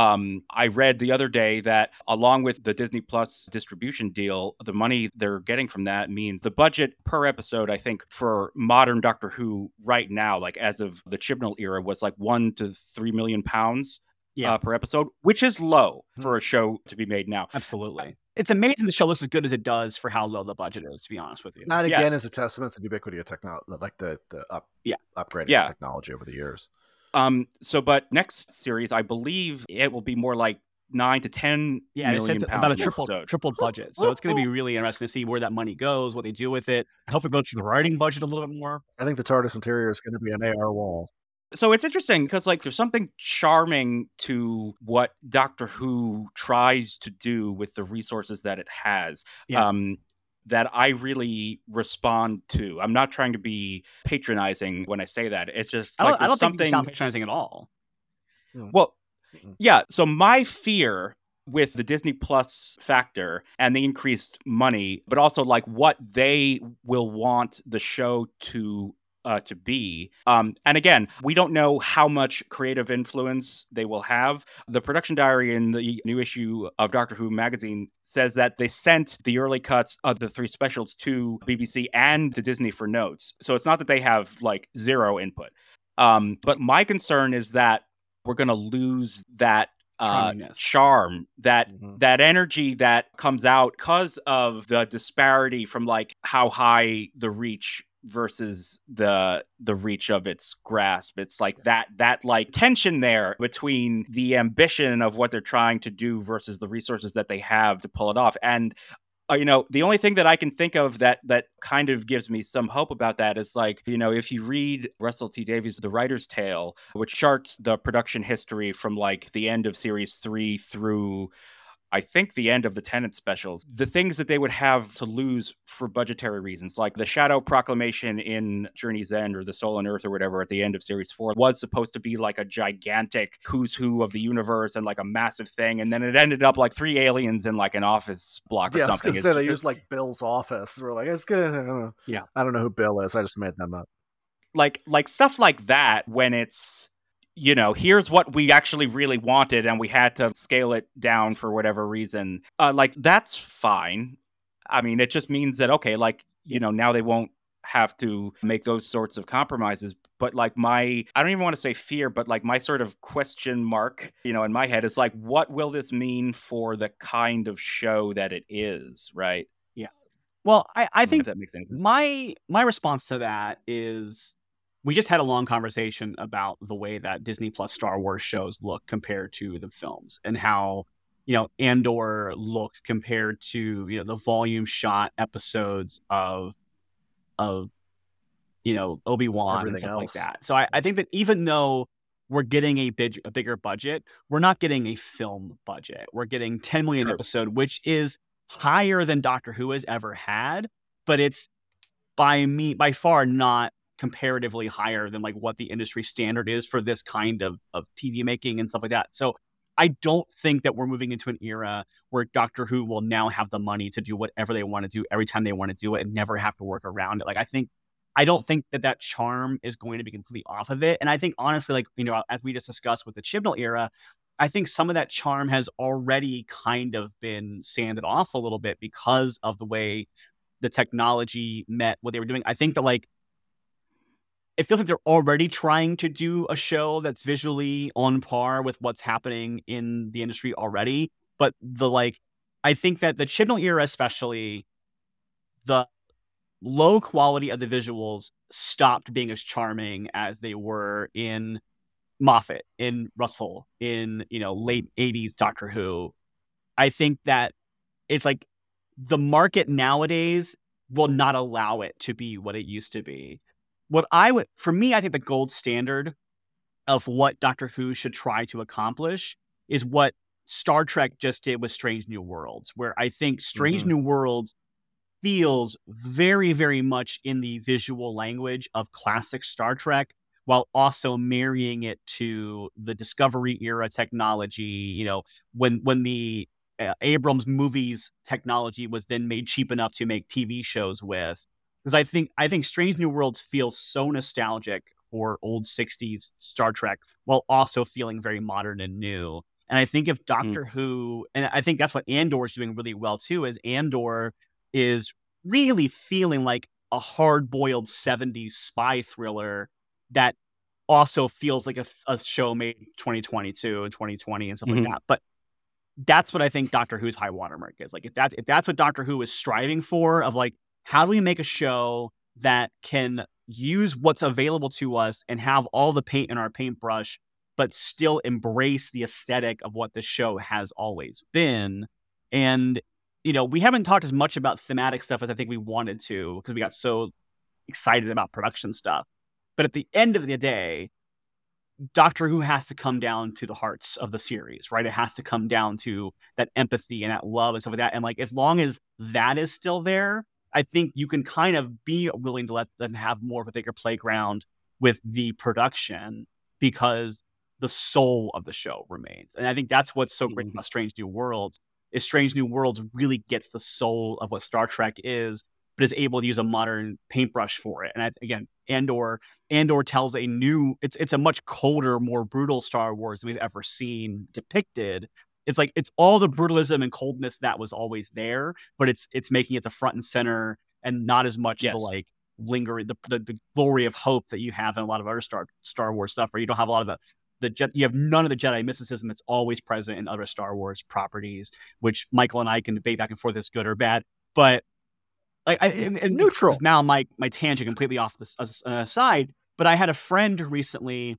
I read the other day that along with the Disney Plus distribution deal, the money they're getting from that means the budget per episode, I think, for modern Doctor Who right now, like as of the Chibnall era, was like £1 to £3 million per episode, which is low for a show to be made now. Absolutely. It's amazing the show looks as good as it does for how low the budget is, to be honest with you. That again is a testament to the ubiquity of technology, like the upgrade of technology over the years. But next series, I believe it will be more like 9 to 10 million pounds. About a triple budget. So it's going to be really interesting to see where that money goes, what they do with it. I hope it goes to the writing budget a little bit more. I think the TARDIS interior is going to be an AR wall. So it's interesting because like there's something charming to what Doctor Who tries to do with the resources that it has. Yeah. That I really respond to. I'm not trying to be patronizing when I say that. It's just like I don't think you sound patronizing at all. Well, yeah. So my fear with the Disney Plus factor and the increased money, but also like what they will want the show to to be. And again, we don't know how much creative influence they will have. The production diary in the new issue of Doctor Who magazine says that they sent the early cuts of the three specials to BBC and to Disney for notes. So it's not that they have like zero input. But my concern is that we're going to lose that charm, that that energy that comes out because of the disparity from like how high the reach versus the reach of its grasp. It's like that like tension there between the ambition of what they're trying to do versus the resources that they have to pull it off. And you know, the only thing that I can think of that kind of gives me some hope about that is like, you know, if you read Russell T. Davies' The Writer's Tale, which charts the production history from like the end of series 3 through, I think, the end of the Tennant specials, the things that they would have to lose for budgetary reasons, like the Shadow Proclamation in Journey's End or the Soul on Earth or whatever at the end of Series 4 was supposed to be like a gigantic who's who of the universe and like a massive thing. And then it ended up like three aliens in like an office block or something. Yeah, they used like Bill's office. We're like, it's good. I don't know who Bill is. I just made them up. Like stuff like that when it's, you know, here's what we actually really wanted and we had to scale it down for whatever reason. Like, that's fine. I mean, it just means that, okay, like, you know, now they won't have to make those sorts of compromises. But like I don't even want to say fear, but like my sort of question mark, you know, in my head is like, what will this mean for the kind of show that it is, right? Yeah. Well, I think that makes sense. My response to that is, we just had a long conversation about the way that Disney Plus Star Wars shows look compared to the films, and how, you know, Andor looked compared to, you know, the volume shot episodes of you know, Obi-Wan and stuff like that. So I think that even though we're getting a bigger budget, we're not getting a film budget. We're getting 10 million an episode, which is higher than Doctor Who has ever had, but it's by far not comparatively higher than like what the industry standard is for this kind of TV making and stuff like that. So I don't think that we're moving into an era where Doctor Who will now have the money to do whatever they want to do every time they want to do it and never have to work around it. Like, I don't think that charm is going to be completely off of it. And I think honestly, like, you know, as we just discussed with the Chibnall era, I think some of that charm has already kind of been sanded off a little bit because of the way the technology met what they were doing. I think that like, it feels like they're already trying to do a show that's visually on par with what's happening in the industry already. But I think that the Chibnall era, especially the low quality of the visuals, stopped being as charming as they were in Moffat, in Russell, in, you know, late 80s Doctor Who. I think that it's like the market nowadays will not allow it to be what it used to be. I think the gold standard of what Doctor Who should try to accomplish is what Star Trek just did with Strange New Worlds, where I think Strange New Worlds feels very, very much in the visual language of classic Star Trek, while also marrying it to the Discovery era technology. You know, when the Abrams movies technology was then made cheap enough to make TV shows with. Because I think Strange New Worlds feels so nostalgic for old 60s Star Trek while also feeling very modern and new. And I think if Doctor Who, and I think that's what Andor is doing really well too, is Andor is really feeling like a hard-boiled 70s spy thriller that also feels like a show made 2022 and 2020 and stuff like that. But that's what I think Doctor Who's high watermark is. Like if that's what Doctor Who is striving for, of like, how do we make a show that can use what's available to us and have all the paint in our paintbrush, but still embrace the aesthetic of what the show has always been? And, you know, we haven't talked as much about thematic stuff as I think we wanted to, because we got so excited about production stuff. But at the end of the day, Doctor Who has to come down to the hearts of the series, right? It has to come down to that empathy and that love and stuff like that. And like, as long as that is still there, I think you can kind of be willing to let them have more of a bigger playground with the production, because the soul of the show remains. And I think that's what's so great about Strange New Worlds, is Strange New Worlds really gets the soul of what Star Trek is but is able to use a modern paintbrush for it. And again, Andor tells a new, it's a much colder, more brutal Star Wars than we've ever seen depicted. It's like, it's all the brutalism and coldness that was always there, but it's making it the front and center and not as much the like lingering, the glory of hope that you have in a lot of other Star Wars stuff, where you don't have a lot of you have none of the Jedi mysticism that's always present in other Star Wars properties, which Michael and I can debate back and forth as good or bad, but like and neutral. Now my tangent completely off this side, but I had a friend recently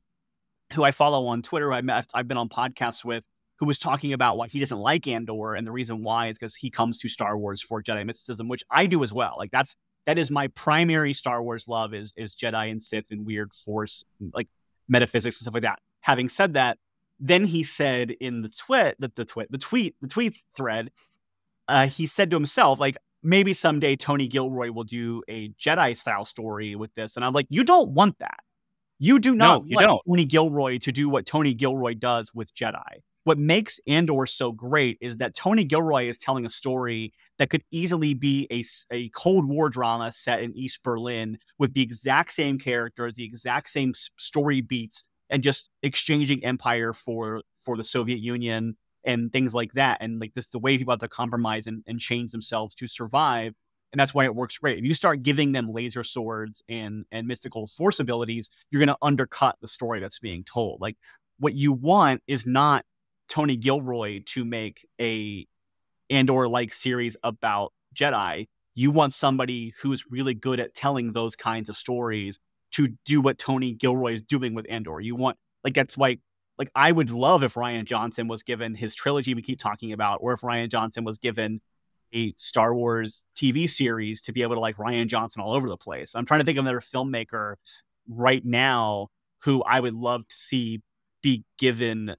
who I follow on Twitter, who I've been on podcasts with, who was talking about why he doesn't like Andor, and the reason why is because he comes to Star Wars for Jedi mysticism, which I do as well. Like that is my primary Star Wars love is Jedi and Sith and weird force, like metaphysics and stuff like that. Having said that, then he said in the tweet thread, he said to himself, like, maybe someday Tony Gilroy will do a Jedi style story with this. And I'm like, you don't want that. You do not want Tony Gilroy to do what Tony Gilroy does with Jedi. What makes Andor so great is that Tony Gilroy is telling a story that could easily be a Cold War drama set in East Berlin with the exact same characters, the exact same story beats, and just exchanging empire for the Soviet Union and things like that. And like this, the way people have to compromise and change themselves to survive. And that's why it works great. If you start giving them laser swords and mystical force abilities, you're going to undercut the story that's being told. Like, what you want is not Tony Gilroy to make a Andor-like series about Jedi. You want somebody who's really good at telling those kinds of stories to do what Tony Gilroy is doing with Andor. You want, like, that's why, like, I would love if Rian Johnson was given his trilogy we keep talking about, or if Rian Johnson was given a Star Wars TV series to be able to, like, Rian Johnson all over the place. I'm trying to think of another filmmaker right now who I would love to see be given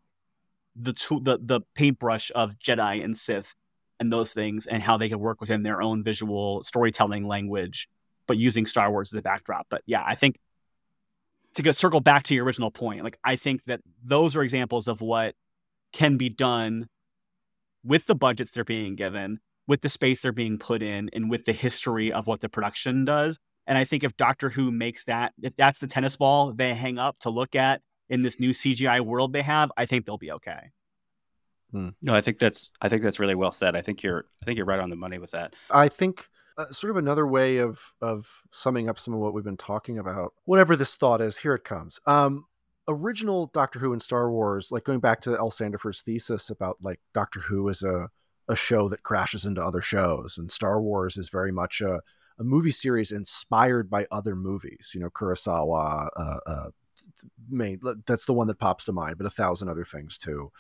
the paintbrush of Jedi and Sith and those things, and how they could work within their own visual storytelling language, but using Star Wars as a backdrop. But yeah, I think to circle back to your original point, like, I think that those are examples of what can be done with the budgets they're being given, with the space they're being put in, and with the history of what the production does. And I think if Doctor Who makes that, if that's the tennis ball they hang up to look at in this new CGI world they have, I think they'll be okay. No, I think that's really well said. I think you're right on the money with that. I think sort of another way of summing up some of what we've been talking about, whatever this thought is, here it comes. Original Doctor Who and Star Wars, like going back to L. Sandiford's thesis about, like, Doctor Who is a show that crashes into other shows, and Star Wars is very much a movie series inspired by other movies. You know, Kurosawa, that's the one that pops to mind, but 1,000 other things too.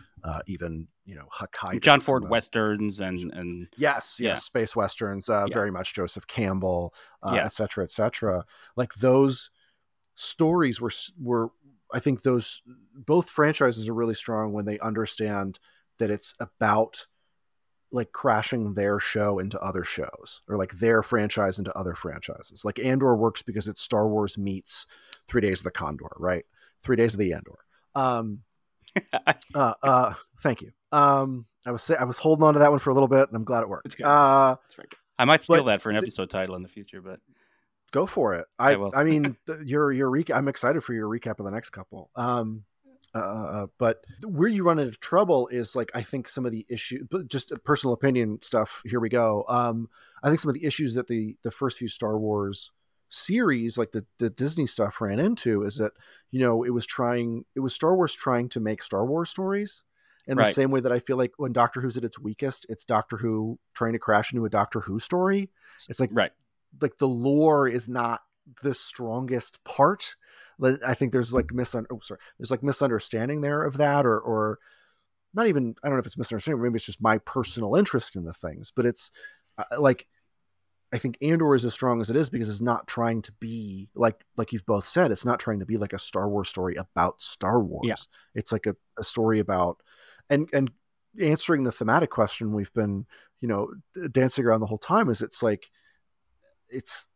Even, you know, Hokkaido, John Ford westerns and space westerns, very much Joseph Campbell, etc. Like, those stories were I think those both franchises are really strong when they understand that it's about, like, crashing their show into other shows, or like their franchise into other franchises. Like, Andor works because it's Star Wars meets 3 Days of the Condor, right? 3 Days of the Andor. Thank you. I was holding on to that one for a little bit, and I'm glad it worked. It's good. That's right. I might steal that for an episode title in the future, but go for it. I will. I mean, your recap. I'm excited for your recap of the next couple. But where you run into trouble is, like, I think some of the issue, just personal opinion stuff, here we go. I think some of the issues that the first few Star Wars series, like the Disney stuff, ran into is that, you know, it was Star Wars trying to make Star Wars stories in the same way that I feel like when Doctor Who's at its weakest, it's Doctor Who trying to crash into a Doctor Who story. It's like, like, the lore is not the strongest part. I think there's like misunderstanding there of that, or not even, I don't know if it's misunderstanding, maybe it's just my personal interest in the things, but it's like, I think Andor is as strong as it is because it's not trying to be like you've both said, it's not trying to be like a Star Wars story about Star Wars. Yeah. It's like a story about, and answering the thematic question we've been, you know, dancing around the whole time, is it's like, it's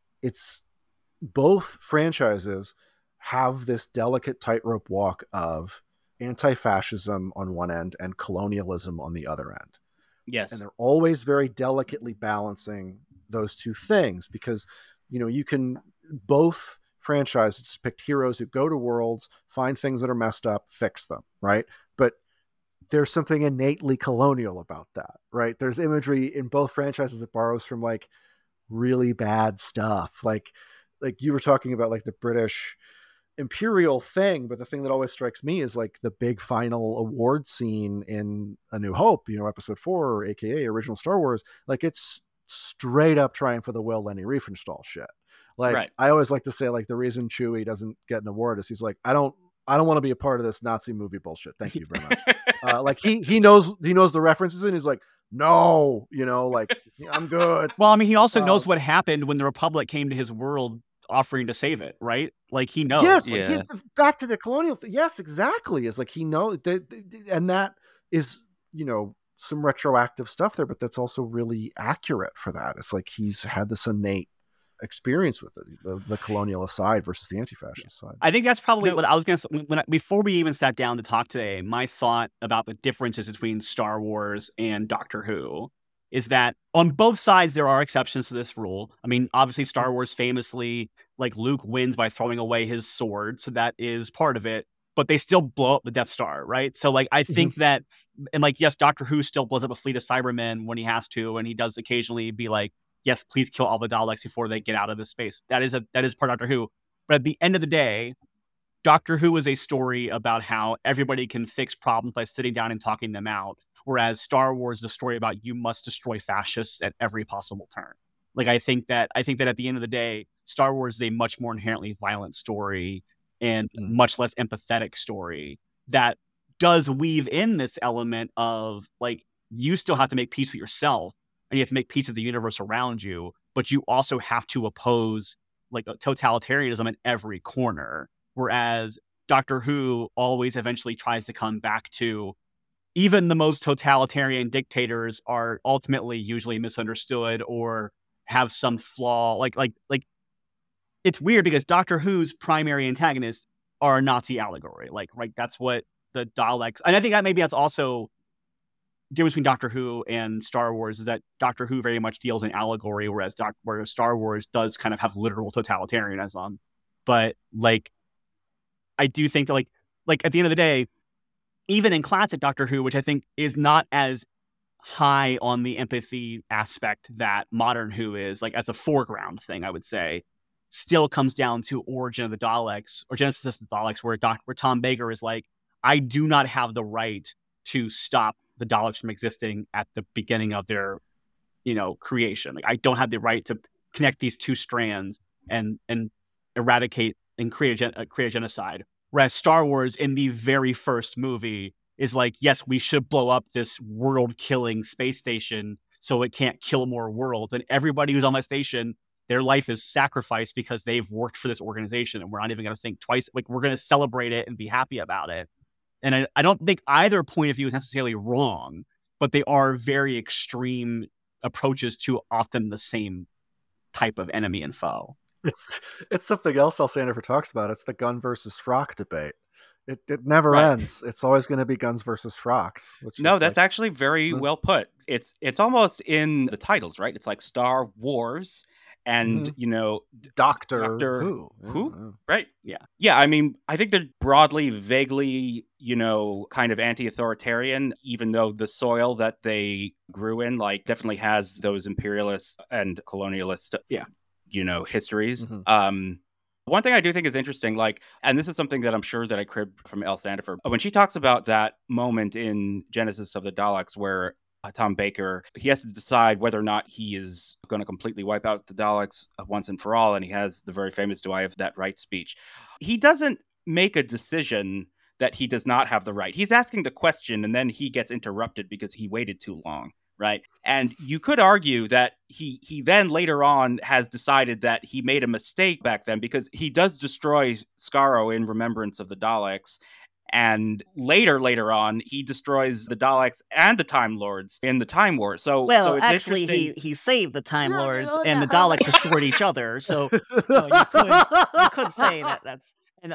both franchises have this delicate tightrope walk of anti-fascism on one end and colonialism on the other end. Yes. And they're always very delicately balancing those two things, because, you know, you can both franchises picked heroes who go to worlds, find things that are messed up, fix them, right? But there's something innately colonial about that, right? There's imagery in both franchises that borrows from like really bad stuff. Like you were talking about like the British imperial thing, but the thing that always strikes me is like the big final award scene in A New Hope, you know, episode 4, or AKA original Star Wars. Like it's straight up trying for the Will Lenny Riefenstahl shit. Like right. I always like to say, like the reason Chewie doesn't get an award is he's like, I don't want to be a part of this Nazi movie bullshit. Thank you very much. Like he knows the references and he's like, no, you know, like I'm good. Well, I mean, he also knows what happened when the Republic came to his world offering to save it, right? Like he knows. Yes, yeah. Like he, back to the colonial. Yes, exactly. It's like he knows, and that is, you know, some retroactive stuff there, but that's also really accurate for that. It's like he's had this innate experience with it, the colonialist side versus the anti-fascist side. I think that's probably what I was going to say. Before we even sat down to talk today, my thought about the differences between Star Wars and Doctor Who is that on both sides, there are exceptions to this rule. I mean, obviously Star Wars famously, like Luke wins by throwing away his sword. So that is part of it, but they still blow up the Death Star, right? So like, I think that, and like, yes, Doctor Who still blows up a fleet of Cybermen when he has to, and he does occasionally be like, yes, please kill all the Daleks before they get out of this space. That is part of Doctor Who. But at the end of the day, Doctor Who is a story about how everybody can fix problems by sitting down and talking them out. Whereas Star Wars is a story about you must destroy fascists at every possible turn. Like I think that at the end of the day, Star Wars is a much more inherently violent story and much less empathetic story that does weave in this element of like, you still have to make peace with yourself. And you have to make peace with the universe around you, but you also have to oppose like totalitarianism in every corner. Whereas Doctor Who always eventually tries to come back to even the most totalitarian dictators are ultimately usually misunderstood or have some flaw. Like it's weird because Doctor Who's primary antagonists are a Nazi allegory. Like, right. That's what the Daleks. And I think that maybe that's also the difference between Doctor Who and Star Wars is that Doctor Who very much deals in allegory, whereas Star Wars does kind of have literal totalitarianism. But like, I do think that like at the end of the day, even in classic Doctor Who, which I think is not as high on the empathy aspect that modern Who is, like as a foreground thing, I would say, still comes down to Origin of the Daleks or Genesis of the Daleks, where Tom Baker is like, I do not have the right to stop the Daleks from existing at the beginning of their, you know, creation. Like I don't have the right to connect these two strands and eradicate and create a genocide. Whereas Star Wars in the very first movie is like, yes, we should blow up this world-killing space station so it can't kill more worlds. And everybody who's on that station, their life is sacrificed because they've worked for this organization and we're not even going to think twice. Like we're going to celebrate it and be happy about it. And I don't think either point of view is necessarily wrong, but they are very extreme approaches to often the same type of enemy and foe. It's something else Alsander talks about. It's the gun versus frock debate. It never ends. It's always going to be guns versus frocks. That's like, actually very well put. It's almost in the titles, right? It's like Star Wars and, you know, Doctor Who? Yeah. Right? Yeah. Yeah, I mean, I think they're broadly, vaguely, you know, kind of anti-authoritarian, even though the soil that they grew in, like, definitely has those imperialist and colonialist, you know, histories. One thing I do think is interesting, like, and this is something that I'm sure that I cribbed from Alsander for, when she talks about that moment in Genesis of the Daleks where Tom Baker, he has to decide whether or not he is going to completely wipe out the Daleks once and for all. And he has the very famous "Do I have that right?" speech. He doesn't make a decision that he does not have the right. He's asking the question and then he gets interrupted because he waited too long. Right. And you could argue that he then later on has decided that he made a mistake back then because he does destroy Skaro in Remembrance of the Daleks. And later on, he destroys the Daleks and the Time Lords in the Time War. So it's actually, he saved the Time Lords and the Daleks destroyed each other. So you could say that that's... And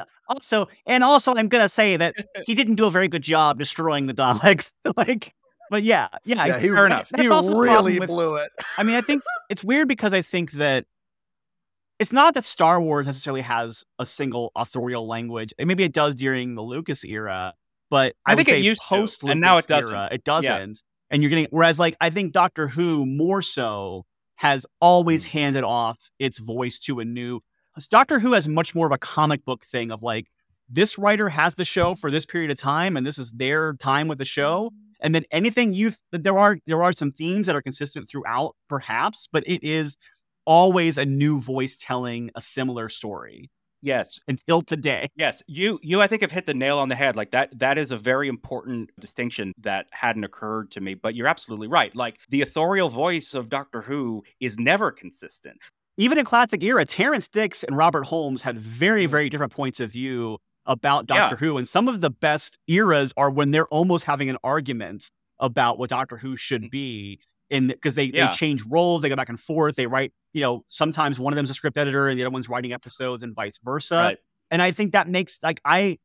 also I'm going to say that he didn't do a very good job destroying the Daleks. Like... But yeah, fair enough. He really blew it. I mean, I think it's weird because I think that it's not that Star Wars necessarily has a single authorial language. And maybe it does during the Lucas era, but I think it used post Lucas and now it doesn't. Era, it doesn't. Yeah. And you're getting, whereas like, I think Doctor Who more so has always handed off its voice to a new, Doctor Who has much more of a comic book thing of like, this writer has the show for this period of time, and this is their time with the show. And then anything there are some themes that are consistent throughout, perhaps, but it is always a new voice telling a similar story. Yes. Until today. Yes. You I think have hit the nail on the head. Like that is a very important distinction that hadn't occurred to me, but you're absolutely right. Like the authorial voice of Doctor Who is never consistent. Even in classic era, Terrence Dicks and Robert Holmes had very, very different points of view about Doctor Who. And some of the best eras are when they're almost having an argument about what Doctor Who should be. Because they change roles, they go back and forth, they write, sometimes one of them's a script editor and the other one's writing episodes and vice versa. Right. And I think that makes, like, I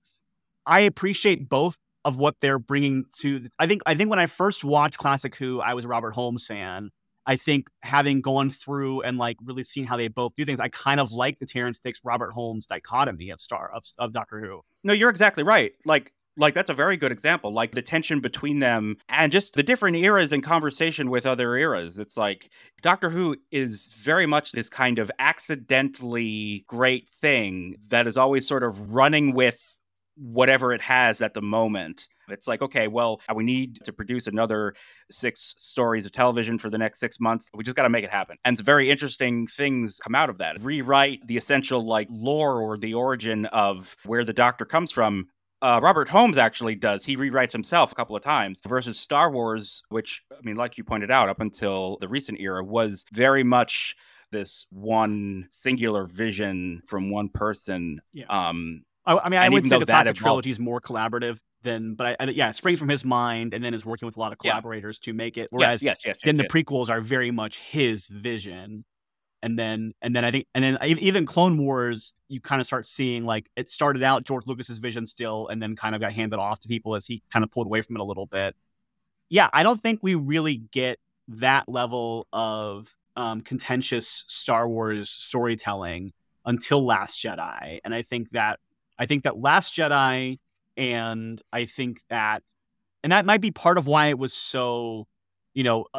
appreciate both of what they're bringing to, I think when I first watched Classic Who, I was a Robert Holmes fan. I think having gone through and like really seen how they both do things, I kind of like the Terrence Dicks, Robert Holmes dichotomy of Doctor Who. No, you're exactly right. Like that's a very good example. Like the tension between them and just the different eras in conversation with other eras. It's like Doctor Who is very much this kind of accidentally great thing that is always sort of running with whatever it has at the moment. It's like, okay, well, we need to produce another 6 stories of television for the next 6 months. We just got to make it happen. And some very interesting things come out of that. Rewrite the essential like lore or the origin of where the Doctor comes from. Robert Holmes actually does. He rewrites himself a couple of times versus Star Wars, which, I mean, like you pointed out, up until the recent era was very much this one singular vision from one person. Yeah. I would say the classic trilogy is more collaborative than, but it springs from his mind and then is working with a lot of collaborators to make it. Whereas the prequels are very much his vision. And then I think, and then even Clone Wars, you kind of start seeing like it started out George Lucas's vision still, and then kind of got handed off to people as he kind of pulled away from it a little bit. Yeah, I don't think we really get that level of contentious Star Wars storytelling until Last Jedi, and I think that Last Jedi, and I think that, and that might be part of why it was so,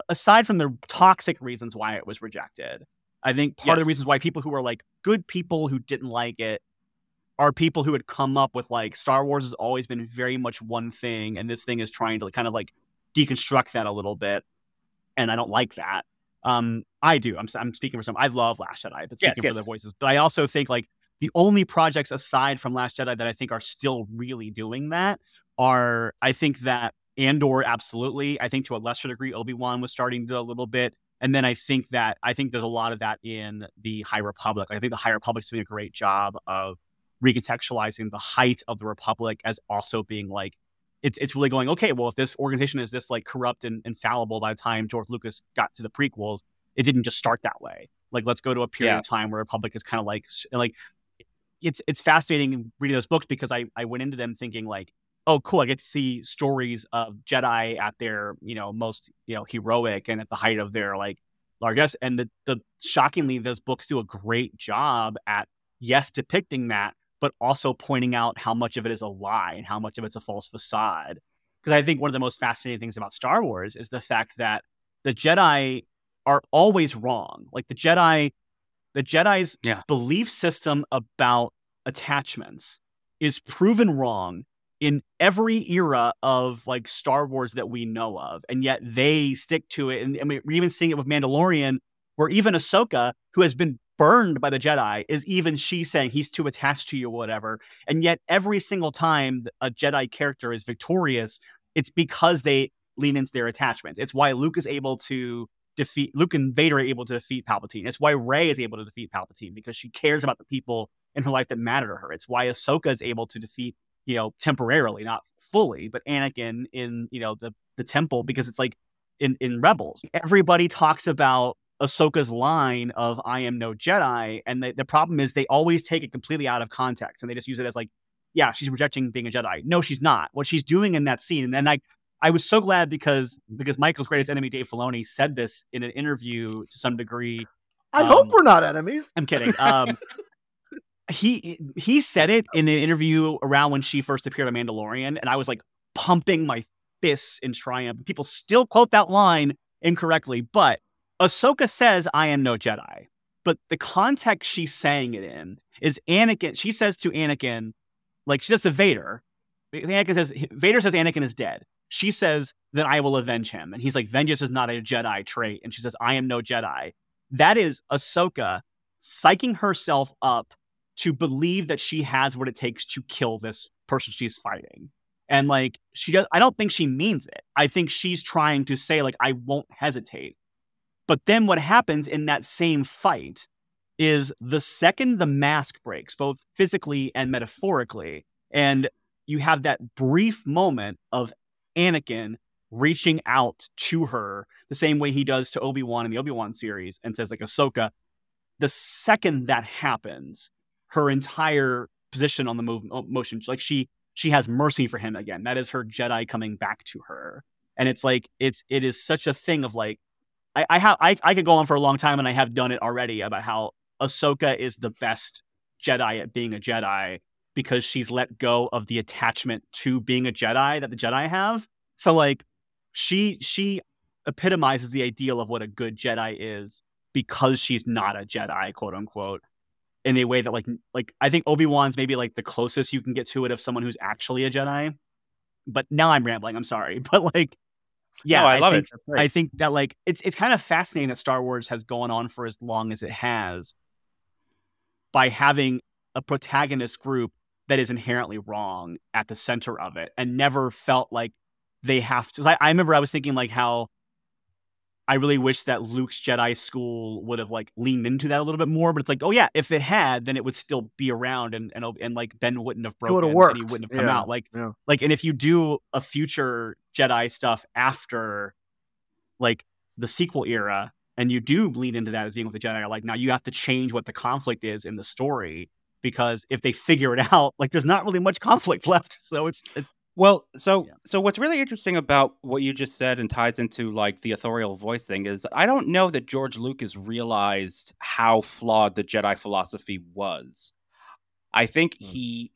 aside from the toxic reasons why it was rejected. I think part of the reasons why people who are like good people who didn't like it are people who had come up with like Star Wars has always been very much one thing. And this thing is trying to kind of like deconstruct that a little bit. And I don't like that. I do. I'm speaking for some. I love Last Jedi. I've been speaking for their voices. But I also think like the only projects aside from Last Jedi that I think are still really doing that are, I think that Andor, absolutely. I think to a lesser degree, Obi-Wan was starting to do a little bit. And then I think there's a lot of that in the High Republic. I think the High Republic's doing a great job of recontextualizing the height of the Republic as also being like, it's really going, okay, well, if this organization is this like corrupt and infallible by the time George Lucas got to the prequels, it didn't just start that way. Like, let's go to a period of time where Republic is kind of like it's fascinating reading those books because I went into them thinking like, oh, cool, I get to see stories of Jedi at their, most, heroic and at the height of their, like, largesse. And the shockingly, those books do a great job at, yes, depicting that, but also pointing out how much of it is a lie and how much of it's a false facade. Because I think one of the most fascinating things about Star Wars is the fact that the Jedi are always wrong. Like, the Jedi's belief system about attachments is proven wrong in every era of like Star Wars that we know of, and yet they stick to it. And we're even seeing it with Mandalorian, where even Ahsoka, who has been burned by the Jedi, is even she saying he's too attached to you or whatever. And yet every single time a Jedi character is victorious, it's because they lean into their attachments. It's why Luke and Vader are able to defeat Palpatine. It's why Rey is able to defeat Palpatine, because she cares about the people in her life that matter to her. It's why Ahsoka is able to defeat temporarily, not fully, but Anakin in, the temple, because it's like in Rebels, everybody talks about Ahsoka's line of, I am no Jedi. And the problem is they always take it completely out of context and they just use it as like, yeah, she's rejecting being a Jedi. No, she's not. What she's doing in that scene. And then I, I was so glad because Michael's greatest enemy, Dave Filoni, said this in an interview to some degree. I hope we're not enemies. I'm kidding. He said it in an interview around when she first appeared on Mandalorian, and I was like pumping my fists in triumph. People still quote that line incorrectly, but Ahsoka says, "I am no Jedi." But the context she's saying it in is Anakin. She says to Anakin, like she says to Vader. Vader says Anakin is dead. She says, "Then I will avenge him." And he's like, "Vengeance is not a Jedi trait." And she says, "I am no Jedi." That is Ahsoka psyching herself up to believe that she has what it takes to kill this person she's fighting. And like, she does, I don't think she means it. I think she's trying to say, like, I won't hesitate. But then what happens in that same fight is the second the mask breaks, both physically and metaphorically, and you have that brief moment of Anakin reaching out to her the same way he does to Obi-Wan in the Obi-Wan series and says, like, Ahsoka, the second that happens, her entire position on the motion, like she has mercy for him again. That is her Jedi coming back to her. And it's like, it is such a thing of like, I could go on for a long time, and I have done it already, about how Ahsoka is the best Jedi at being a Jedi because she's let go of the attachment to being a Jedi that the Jedi have. So like she epitomizes the ideal of what a good Jedi is because she's not a Jedi, quote unquote, in a way that like I think Obi-Wan's maybe like the closest you can get to it of someone who's actually a Jedi. But now I'm rambling. I'm sorry. But like, yeah, no, I love it. Right. I think that like it's kind of fascinating that Star Wars has gone on for as long as it has by having a protagonist group that is inherently wrong at the center of it and never felt like they have to. I remember I was thinking like how I really wish that Luke's Jedi school would have like leaned into that a little bit more, but it's like, oh yeah, if it had, then it would still be around and like Ben wouldn't have broken and he wouldn't have come out. Like, and if you do a future Jedi stuff after like the sequel era and you do lean into that as being with the Jedi, like now you have to change what the conflict is in the story, because if they figure it out, like there's not really much conflict left. So it's, well, so what's really interesting about what you just said and ties into like the authorial voice thing is I don't know that George Lucas realized how flawed the Jedi philosophy was. I think he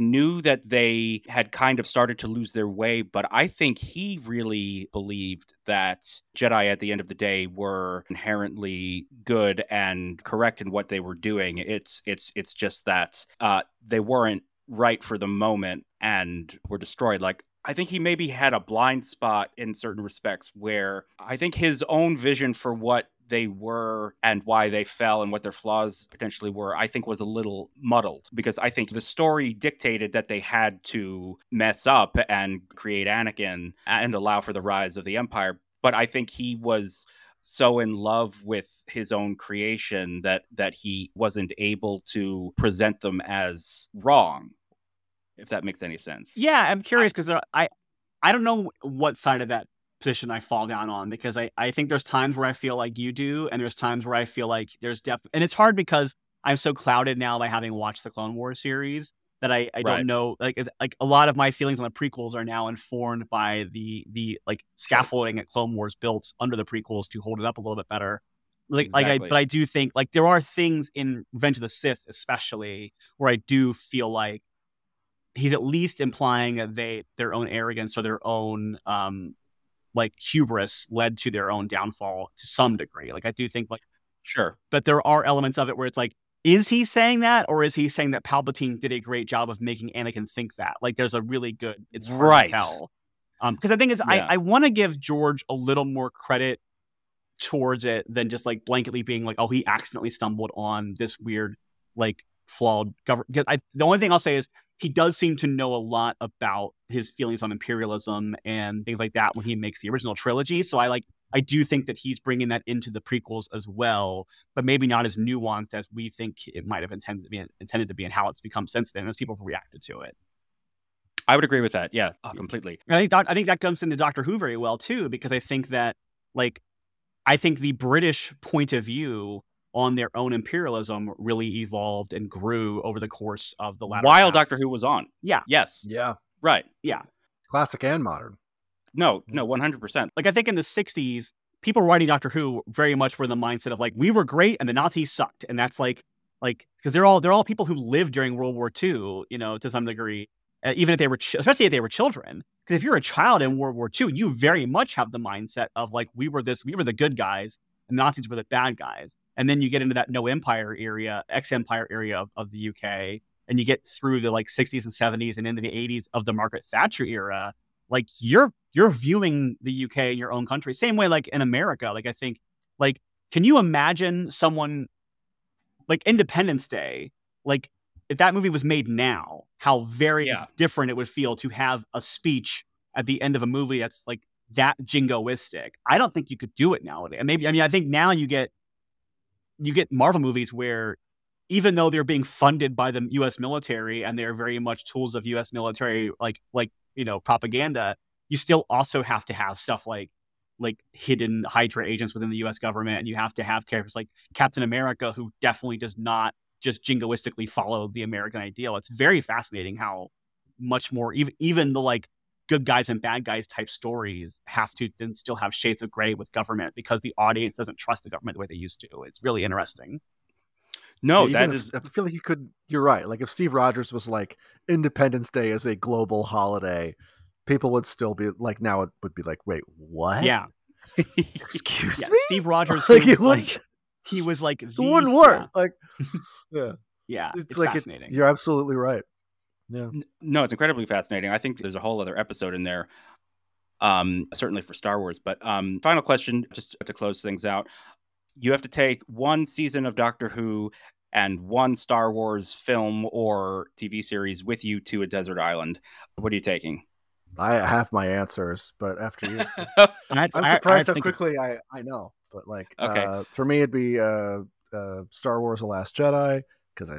knew that they had kind of started to lose their way, but I think he really believed that Jedi at the end of the day were inherently good and correct in what they were doing. It's just that they weren't right for the moment and were destroyed. Like, I think he maybe had a blind spot in certain respects where I think his own vision for what they were and why they fell and what their flaws potentially were, I think was a little muddled, because I think the story dictated that they had to mess up and create Anakin and allow for the rise of the Empire. But I think he was so in love with his own creation that he wasn't able to present them as wrong, if that makes any sense. Yeah, I'm curious because I don't know what side of that position I fall down on, because I think there's times where I feel like you do, and there's times where I feel like there's depth. And it's hard because I'm so clouded now by having watched the Clone Wars series that I don't know, like a lot of my feelings on the prequels are now informed by the like scaffolding that Clone Wars built under the prequels to hold it up a little bit better. But I do think like there are things in Revenge of the Sith, especially, where I do feel like he's at least implying that their own arrogance or their own like hubris led to their own downfall to some degree. Like I do think like sure, but there are elements of it where it's like, is he saying that, or is he saying that Palpatine did a great job of making Anakin think that? Like, there's a really good, it's hard to tell. Because I think it's, I want to give George a little more credit towards it than just like blanketly being like, oh, he accidentally stumbled on this weird, like flawed government. The only thing I'll say is he does seem to know a lot about his feelings on imperialism and things like that when he makes the original trilogy. So I do think that he's bringing that into the prequels as well, but maybe not as nuanced as we think it might have intended to be and how it's become since then as people have reacted to it. I would agree with that. Yeah, completely. I think that comes into Doctor Who very well, too, because I think that, like, I think the British point of view on their own imperialism really evolved and grew over the course of the latter half. While Doctor Who was on. Yeah. Yes. Yeah. Right. Yeah. Classic and modern. No, 100%. Like, I think in the 60s, people writing Doctor Who very much were in the mindset of, like, we were great and the Nazis sucked. And that's like, because they're all people who lived during World War II, you know, to some degree, even if they were, especially if they were children. Because if you're a child in World War II, you very much have the mindset of, like, we were the good guys and the Nazis were the bad guys. And then you get into that no empire area, ex-empire area of the UK. And you get through the, like, 60s and 70s and into the 80s of the Margaret Thatcher era, like, you're viewing the UK and your own country same way, like, in America. Like, I think, like, can you imagine someone, like, Independence Day, like, if that movie was made now, how very different it would feel to have a speech at the end of a movie that's, like, that jingoistic. I don't think you could do it nowadays. Maybe, I mean, I think now you get Marvel movies where, even though they're being funded by the U.S. military and they're very much tools of U.S. military, like, you know, propaganda, you still also have to have stuff like hidden Hydra agents within the U.S. government. And you have to have characters like Captain America, who definitely does not just jingoistically follow the American ideal. It's very fascinating how much more even the, like, good guys and bad guys type stories have to then still have shades of gray with government because the audience doesn't trust the government the way they used to. It's really interesting. No, yeah, that is. I feel like you could. You're right. Like, if Steve Rogers was like, Independence Day is a global holiday, people would still be like, now it would be like, wait, what? Yeah. Excuse me. Steve Rogers. Like, he was like the one word. Yeah. Like, yeah, yeah. It's like fascinating. You're absolutely right. Yeah. No, it's incredibly fascinating. I think there's a whole other episode in there. Certainly for Star Wars. But final question, just to close things out. You have to take one season of Doctor Who and one Star Wars film or TV series with you to a desert island. What are you taking? I have my answers, but after you. I'm surprised how quickly I know. But, like, okay. For me, it'd be Star Wars The Last Jedi, because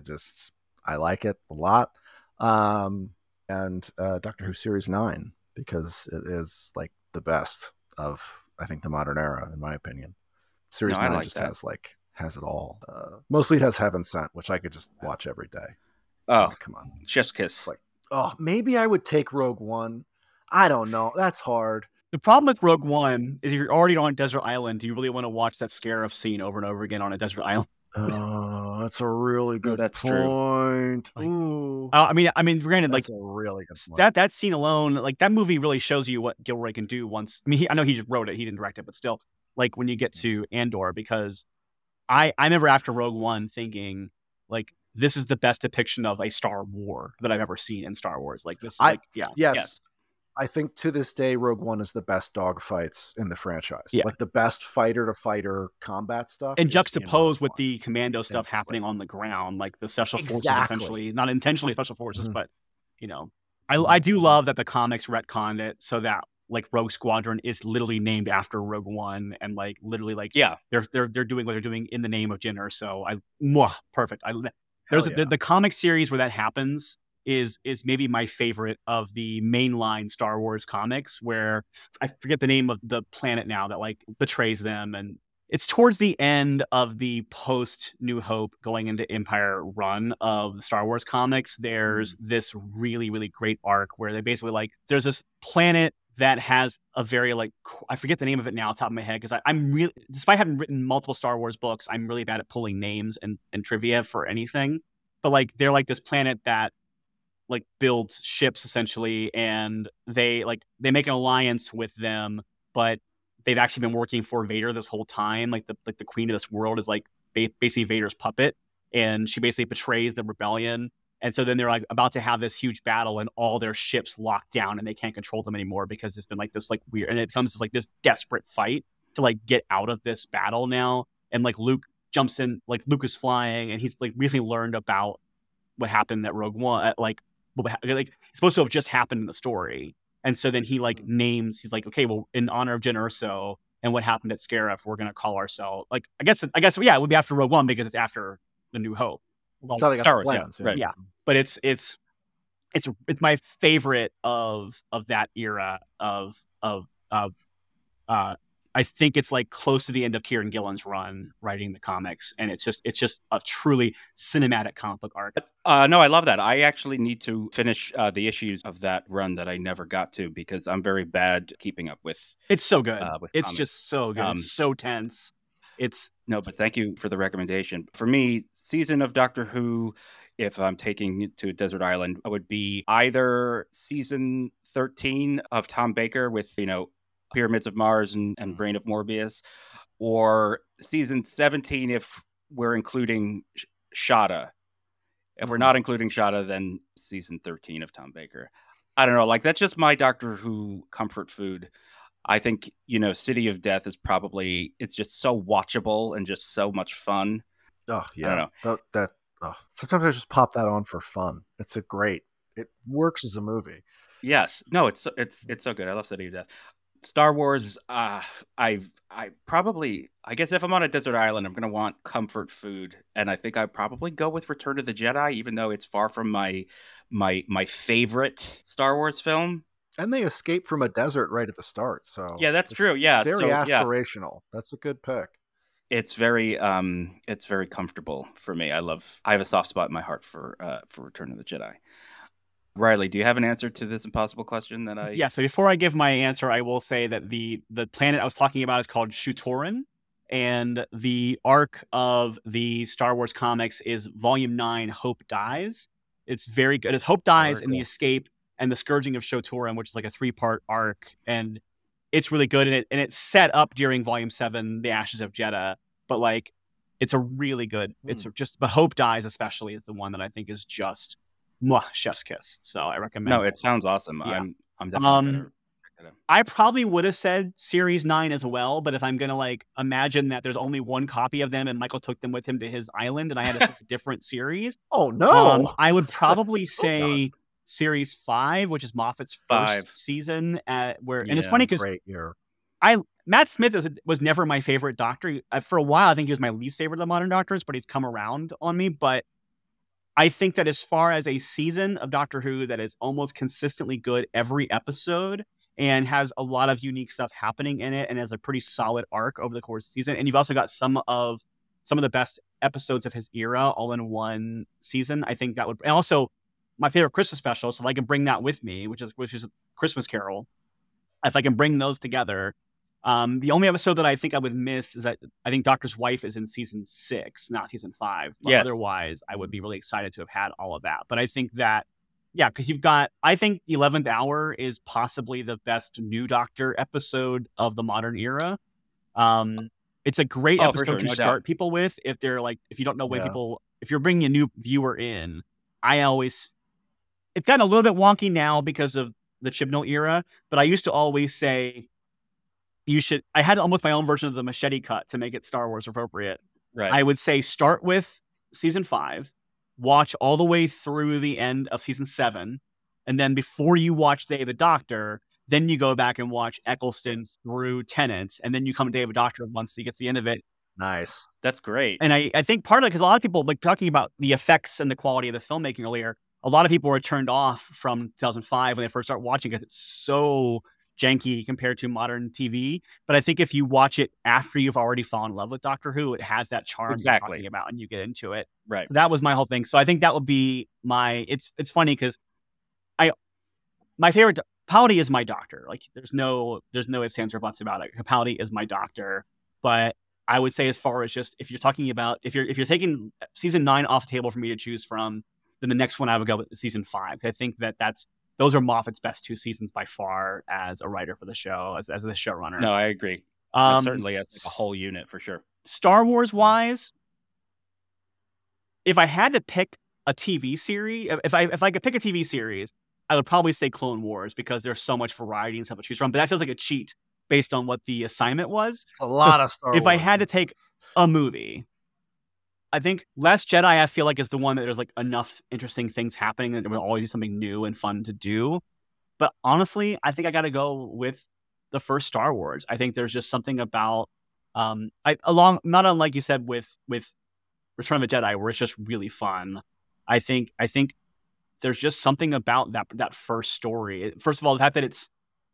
I like it a lot. And Doctor Who Series 9, because it is, like, the best of, I think, the modern era, in my opinion. Series 9 just has it all. Mostly it has Heaven Sent, which I could just watch every day. Oh, like, come on. Chef's Kiss. Like, oh, maybe I would take Rogue One. I don't know. That's hard. The problem with Rogue One is if you're already on a desert island, do you really want to watch that Scarif scene over and over again on a desert island? Oh, that's a really good point. Like, ooh. I mean, granted, that's like a really good point. That scene alone, like, that movie really shows you what Gilroy can do once. I mean, I know he just wrote it, he didn't direct it, but still. Like, when you get to Andor, because I remember after Rogue One thinking, like, this is the best depiction of a Star War that I've ever seen in Star Wars. Like, this, yes. I think to this day, Rogue One is the best dogfights in the franchise. Yeah. Like, the best fighter-to-fighter combat stuff. And juxtaposed with the commando stuff happening on the ground, like the special forces, essentially. Not intentionally special forces, but, you know. I do love that the comics retconned it so that, like, Rogue Squadron is literally named after Rogue One, and, like, literally, like, they're doing what they're doing in the name of Jyn Erso. Perfect. The comic series where that happens is maybe my favorite of the mainline Star Wars comics, where I forget the name of the planet now that, like, betrays them, and it's towards the end of the post New Hope going into Empire run of the Star Wars comics. There's this really, really great arc where they basically, like, there's this planet that has a very, like, I forget the name of it now off the top of my head, because I'm really, despite having written multiple Star Wars books, I'm really bad at pulling names and trivia for anything. But, like, they're, like, this planet that, like, builds ships, essentially, and they make an alliance with them, but they've actually been working for Vader this whole time. Like, the queen of this world is, like, basically Vader's puppet, and she basically betrays the rebellion. And so then they're, like, about to have this huge battle and all their ships locked down and they can't control them anymore because it's been, like, this, like, weird, and it becomes this, like, this desperate fight to, like, get out of this battle now. And, like, Luke jumps in, like, Luke is flying and he's, like, recently learned about what happened at Rogue One, like it's supposed to have just happened in the story. And so then he, like, names, he's like, okay, well, in honor of Jyn Erso and what happened at Scarif, we're going to call ourselves, like, I guess, yeah, it would be after Rogue One because it's after The New Hope. Well, Star Wars, plans, yeah. Right. Yeah, but it's my favorite of that era of I think it's like close to the end of Kieran Gillen's run writing the comics, and it's just a truly cinematic comic book arc. No, I love that. I actually need to finish the issues of that run that I never got to because I'm very bad keeping up with. It's so good. It's comics. Just so good. It's so tense. But thank you for the recommendation. For me, season of Doctor Who, if I'm taking it to Desert Island, would be either season 13 of Tom Baker with, Pyramids of Mars and Brain of Morbius, or season 17 if we're including Shada. If we're not including Shada, then season 13 of Tom Baker. I don't know. Like, that's just my Doctor Who comfort food. I think, City of Death is probably, it's just so watchable and just so much fun. Oh, yeah. I don't know. Sometimes I just pop that on for fun. It's it works as a movie. Yes. No, it's so good. I love City of Death. Star Wars, I guess if I'm on a desert island, I'm going to want comfort food. And I think I probably go with Return of the Jedi, even though it's far from my favorite Star Wars film. And they escape from a desert right at the start. So yeah, that's true. Yeah. Very aspirational. Yeah. That's a good pick. It's very comfortable for me. I have a soft spot in my heart for Return of the Jedi. Riley, do you have an answer to this impossible question that I... Yeah, so before I give my answer, I will say that the planet I was talking about is called Shutoran, and the arc of the Star Wars comics is Volume 9, Hope Dies. It's very good. It's Hope Dies and the Escape and the Scourging of Shutoran, which is like a 3-part arc, and it's really good, and it's set up during Volume 7, The Ashes of Jedha, but like, it's a really good... But Hope Dies especially is the one that I think is just... chef's kiss. So I recommend. No, it sounds awesome. Yeah. I'm definitely gonna... I probably would have said Series 9 as well, but if I'm gonna imagine that there's only one copy of them and Michael took them with him to his island and I had a different series. Oh no! I would probably say Series 5, which is Moffat's first season. And it's funny because Matt Smith was never my favorite Doctor for a while. I think he was my least favorite of the modern Doctors, but he's come around on me. But I think that as far as a season of Doctor Who that is almost consistently good every episode and has a lot of unique stuff happening in it and has a pretty solid arc over the course of the season. And you've also got some of the best episodes of his era all in one season. I think that would... And also, my favorite Christmas special, so if I can bring that with me, which is Christmas Carol, if I can bring those together... the only episode that I think I would miss is that I think Doctor's Wife is in season 6, not season 5. But Otherwise, I would be really excited to have had all of that. But I think that, because I think the 11th Hour is possibly the best new Doctor episode of the modern era. It's a great episode to start people with. If they're if you don't know when people, if you're bringing a new viewer in, it's gotten a little bit wonky now because of the Chibnall era, but I used to always say, I had almost my own version of the machete cut to make it Star Wars appropriate. Right. I would say start with season 5, watch all the way through the end of season 7, and then before you watch Day of the Doctor, then you go back and watch Eccleston through Tennant, and then you come to Day of the Doctor once so you get to the end of it. Nice. That's great. And I think part of it, because a lot of people, talking about the effects and the quality of the filmmaking earlier, a lot of people were turned off from 2005 when they first start watching because it's so... janky compared to modern TV, but I think if you watch it after you've already fallen in love with Doctor Who, it has that charm you're talking about, and you get into it. Right. So that was my whole thing. So I think that would be my. It's funny because my favorite Capaldi is my Doctor. There's no ifs, ands, or buts about it. Capaldi is my Doctor, but I would say as far as just if you're talking about if you're taking season 9 off the table for me to choose from, then the next one I would go with season 5. I think that's. Those are Moffat's best 2 seasons by far as a writer for the show, as the showrunner. No, I agree. Certainly, it's a whole unit for sure. Star Wars-wise, if I had to pick a TV series, if I could pick a TV series, I would probably say Clone Wars because there's so much variety and stuff to choose from. But that feels like a cheat based on what the assignment was. It's a lot of Star Wars. If I had to take a movie... I think Last Jedi, I feel like, is the one that there's enough interesting things happening that we'll always do something new and fun to do. But honestly, I think I got to go with the first Star Wars. I think there's just something about not unlike you said with Return of the Jedi, where it's just really fun. I think there's just something about that first story. First of all, the fact that it's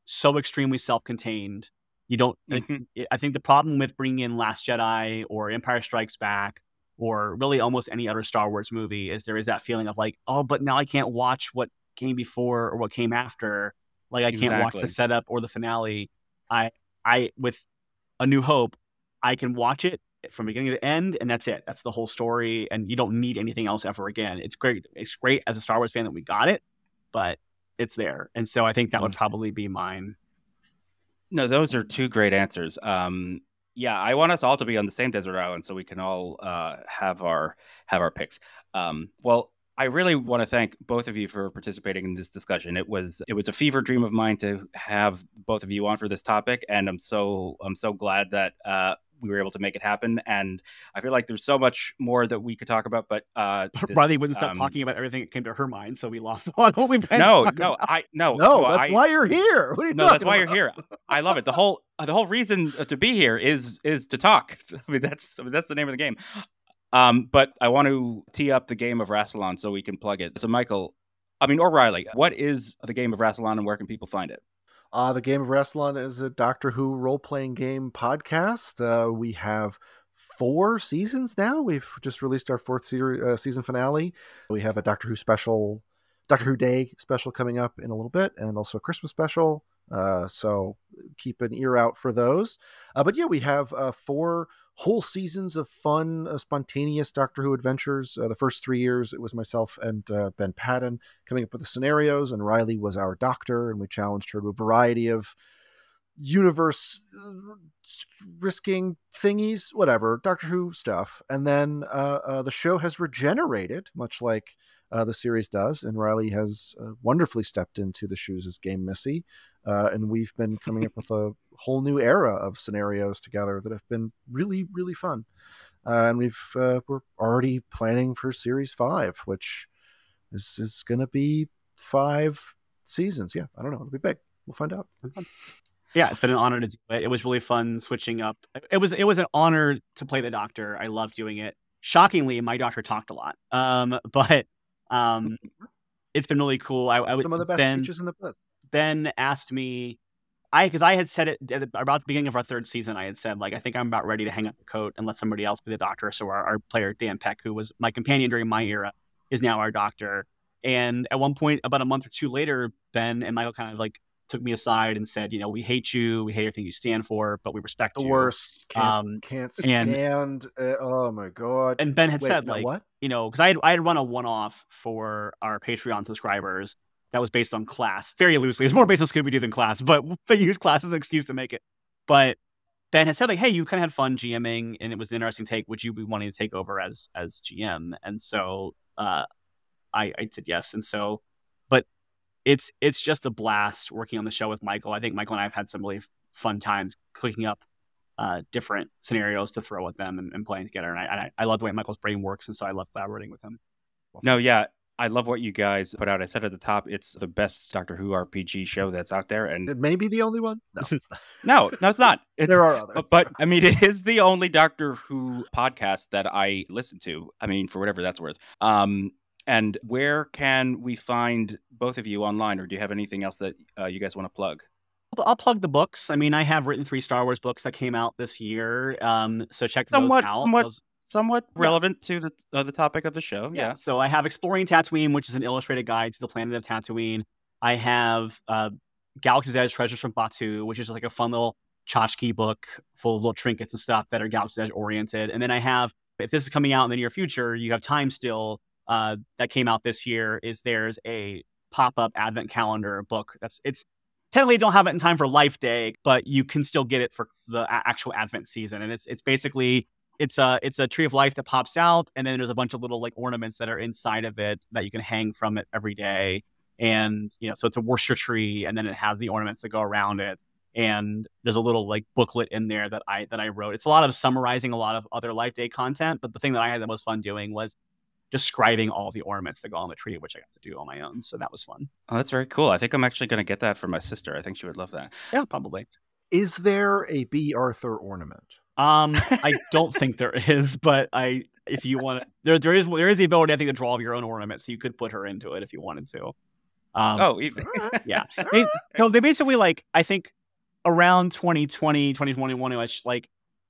so extremely self-contained. You don't. Mm-hmm. I think the problem with bringing in Last Jedi or Empire Strikes Back or really almost any other Star Wars movie is there is that feeling of like, oh, but now I can't watch what came before or what came after. Like I can't watch the setup or the finale. I with A New Hope, I can watch it from beginning to end, and that's it. That's the whole story, and you don't need anything else ever again. It's great. It's great as a Star Wars fan that we got it, but it's there. And so I think that would probably be mine. No, those are two great answers. Yeah, I want us all to be on the same desert island so we can all have our picks. Well, I really want to thank both of you for participating in this discussion. It was a fever dream of mine to have both of you on for this topic, and I'm so glad that we were able to make it happen. And I feel like there's so much more that we could talk about, but Riley wouldn't stop talking about everything that came to her mind, so we lost a lot. That's why you're here. What are you talking about? That's why you're here. I love it. The whole reason to be here is to talk. I mean, that's the name of the game. But I want to tee up the game of Rassilon so we can plug it. So Michael, or Riley, what is the game of Rassilon and where can people find it? The Game of Rassilon is a Doctor Who role-playing game podcast. We have 4 seasons now. We've just released our 4th season finale. We have a Doctor Who Day special coming up in a little bit, and also a Christmas special. So keep an ear out for those. But yeah, we have 4 whole seasons of fun, spontaneous Doctor Who adventures. The first 3 years, it was myself and Ben Padden coming up with the scenarios, and Riley was our doctor, and we challenged her to a variety of universe risking thingies, whatever, Doctor Who stuff. And then the show has regenerated, much like the series does, and Riley has wonderfully stepped into the shoes as Game Missy. And we've been coming up with a whole new era of scenarios together that have been really, really fun. And we're already planning for series 5, which is going to be 5 seasons. Yeah, I don't know. It'll be big. We'll find out. Yeah, it's been an honor to do it. It was really fun switching up. It was an honor to play the Doctor. I loved doing it. Shockingly, my Doctor talked a lot. But it's been really cool. Some of the best speeches in the book. Ben asked me, because I had said it about the beginning of our 3rd season, I had said, like, I think I'm about ready to hang up the coat and let somebody else be the doctor. So our player, Dan Peck, who was my companion during my era, is now our doctor. And at one point, about a month or 2 later, Ben and Michael kind of like took me aside and said, we hate you. We hate everything you stand for, but we respect you. The worst. Can't stand. Oh, my God. And Ben had said, because I had run a one-off for our Patreon subscribers. That was based on class, very loosely. It's more based on Scooby-Doo than class, but they used class as an excuse to make it. But Ben had said, like, hey, you kind of had fun GMing, and it was an interesting take. Would you be wanting to take over as GM? And so I said yes. And so, but it's just a blast working on the show with Michael. I think Michael and I have had some really fun times clicking up different scenarios to throw at them and playing together. And I love the way Michael's brain works, and so I love collaborating with him. No, yeah. I love what you guys put out. I said at the top, it's the best Doctor Who RPG show that's out there. And it may be the only one. No, it's not. no, it's not. There are others. But I mean, it is the only Doctor Who podcast that I listen to. I mean, for whatever that's worth. And where can we find both of you online? Or do you have anything else that you guys want to plug? I'll plug the books. I mean, I have written 3 Star Wars books that came out this year. So check those out. Somewhat relevant to the topic of the show. Yeah. So I have Exploring Tatooine, which is an illustrated guide to the planet of Tatooine. I have Galaxy's Edge Treasures from Batuu, which is just like a fun little tchotchke book full of little trinkets and stuff that are Galaxy's Edge oriented. And then I have, if this is coming out in the near future, you have Time Still that came out this year. There's a pop-up advent calendar book that's technically don't have it in time for Life Day, but you can still get it for the actual advent season. And it's basically It's a tree of life that pops out, and then there's a bunch of little like ornaments that are inside of it that you can hang from it every day. And so it's a Worcester tree, and then it has the ornaments that go around it. And there's a little like booklet in there that I wrote. It's a lot of summarizing a lot of other Life Day content, but the thing that I had the most fun doing was describing all the ornaments that go on the tree, which I got to do on my own. So that was fun. Oh, that's very cool. I think I'm actually going to get that for my sister. I think she would love that. Yeah, probably. Is there a B. Arthur ornament? I don't think there is, but if you want to, there is the ability, I think, to draw your own ornament, so you could put her into it if you wanted to. Even. Yeah. They basically, like, I think around 2020, 2021-ish, like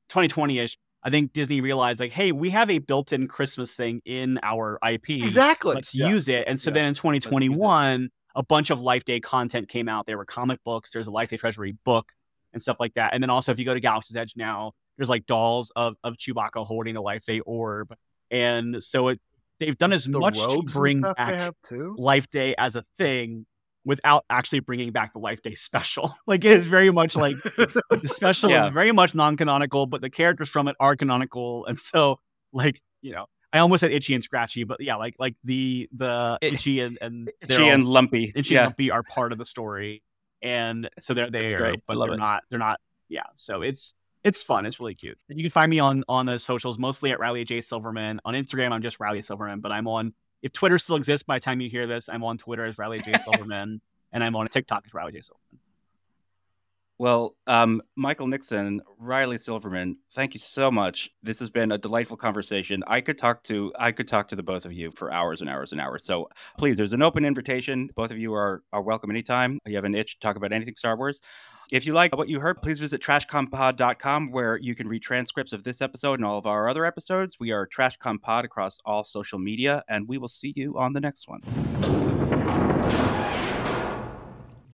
2020-ish, I think Disney realized, like, hey, we have a built-in Christmas thing in our IP. Exactly. Let's use it. And so then in 2021, a bunch of Life Day content came out. There were comic books. There's a Life Day Treasury book and stuff like that. And then also, if you go to Galaxy's Edge now, there's like dolls of Chewbacca holding a Life Day orb. And so they've done as much to bring back Life Day as a thing without actually bringing back the Life Day special. Like, it is very much like the special is very much non-canonical, but the characters from it are canonical. And so, like, you know, I almost said Itchy and Scratchy, but yeah, like the Itchy and Itchy and Lumpy. Itchy and Lumpy are part of the story. And so they're there, but they're not. Yeah. So it's fun. It's really cute. And you can find me on the socials, mostly at Riley J. Silverman. On Instagram, I'm just Riley Silverman, but I'm on, if Twitter still exists by the time you hear this, I'm on Twitter as Riley J. Silverman, and I'm on TikTok as Riley J. Silverman. Well, Michael Nixon, Riley Silverman, thank you so much. This has been a delightful conversation. I could talk to the both of you for hours and hours and hours. So please, there's an open invitation. Both of you are welcome anytime. You have an itch to talk about anything Star Wars. If you like what you heard, please visit trashcompod.com, where you can read transcripts of this episode and all of our other episodes. We are TrashCompod across all social media, and we will see you on the next one.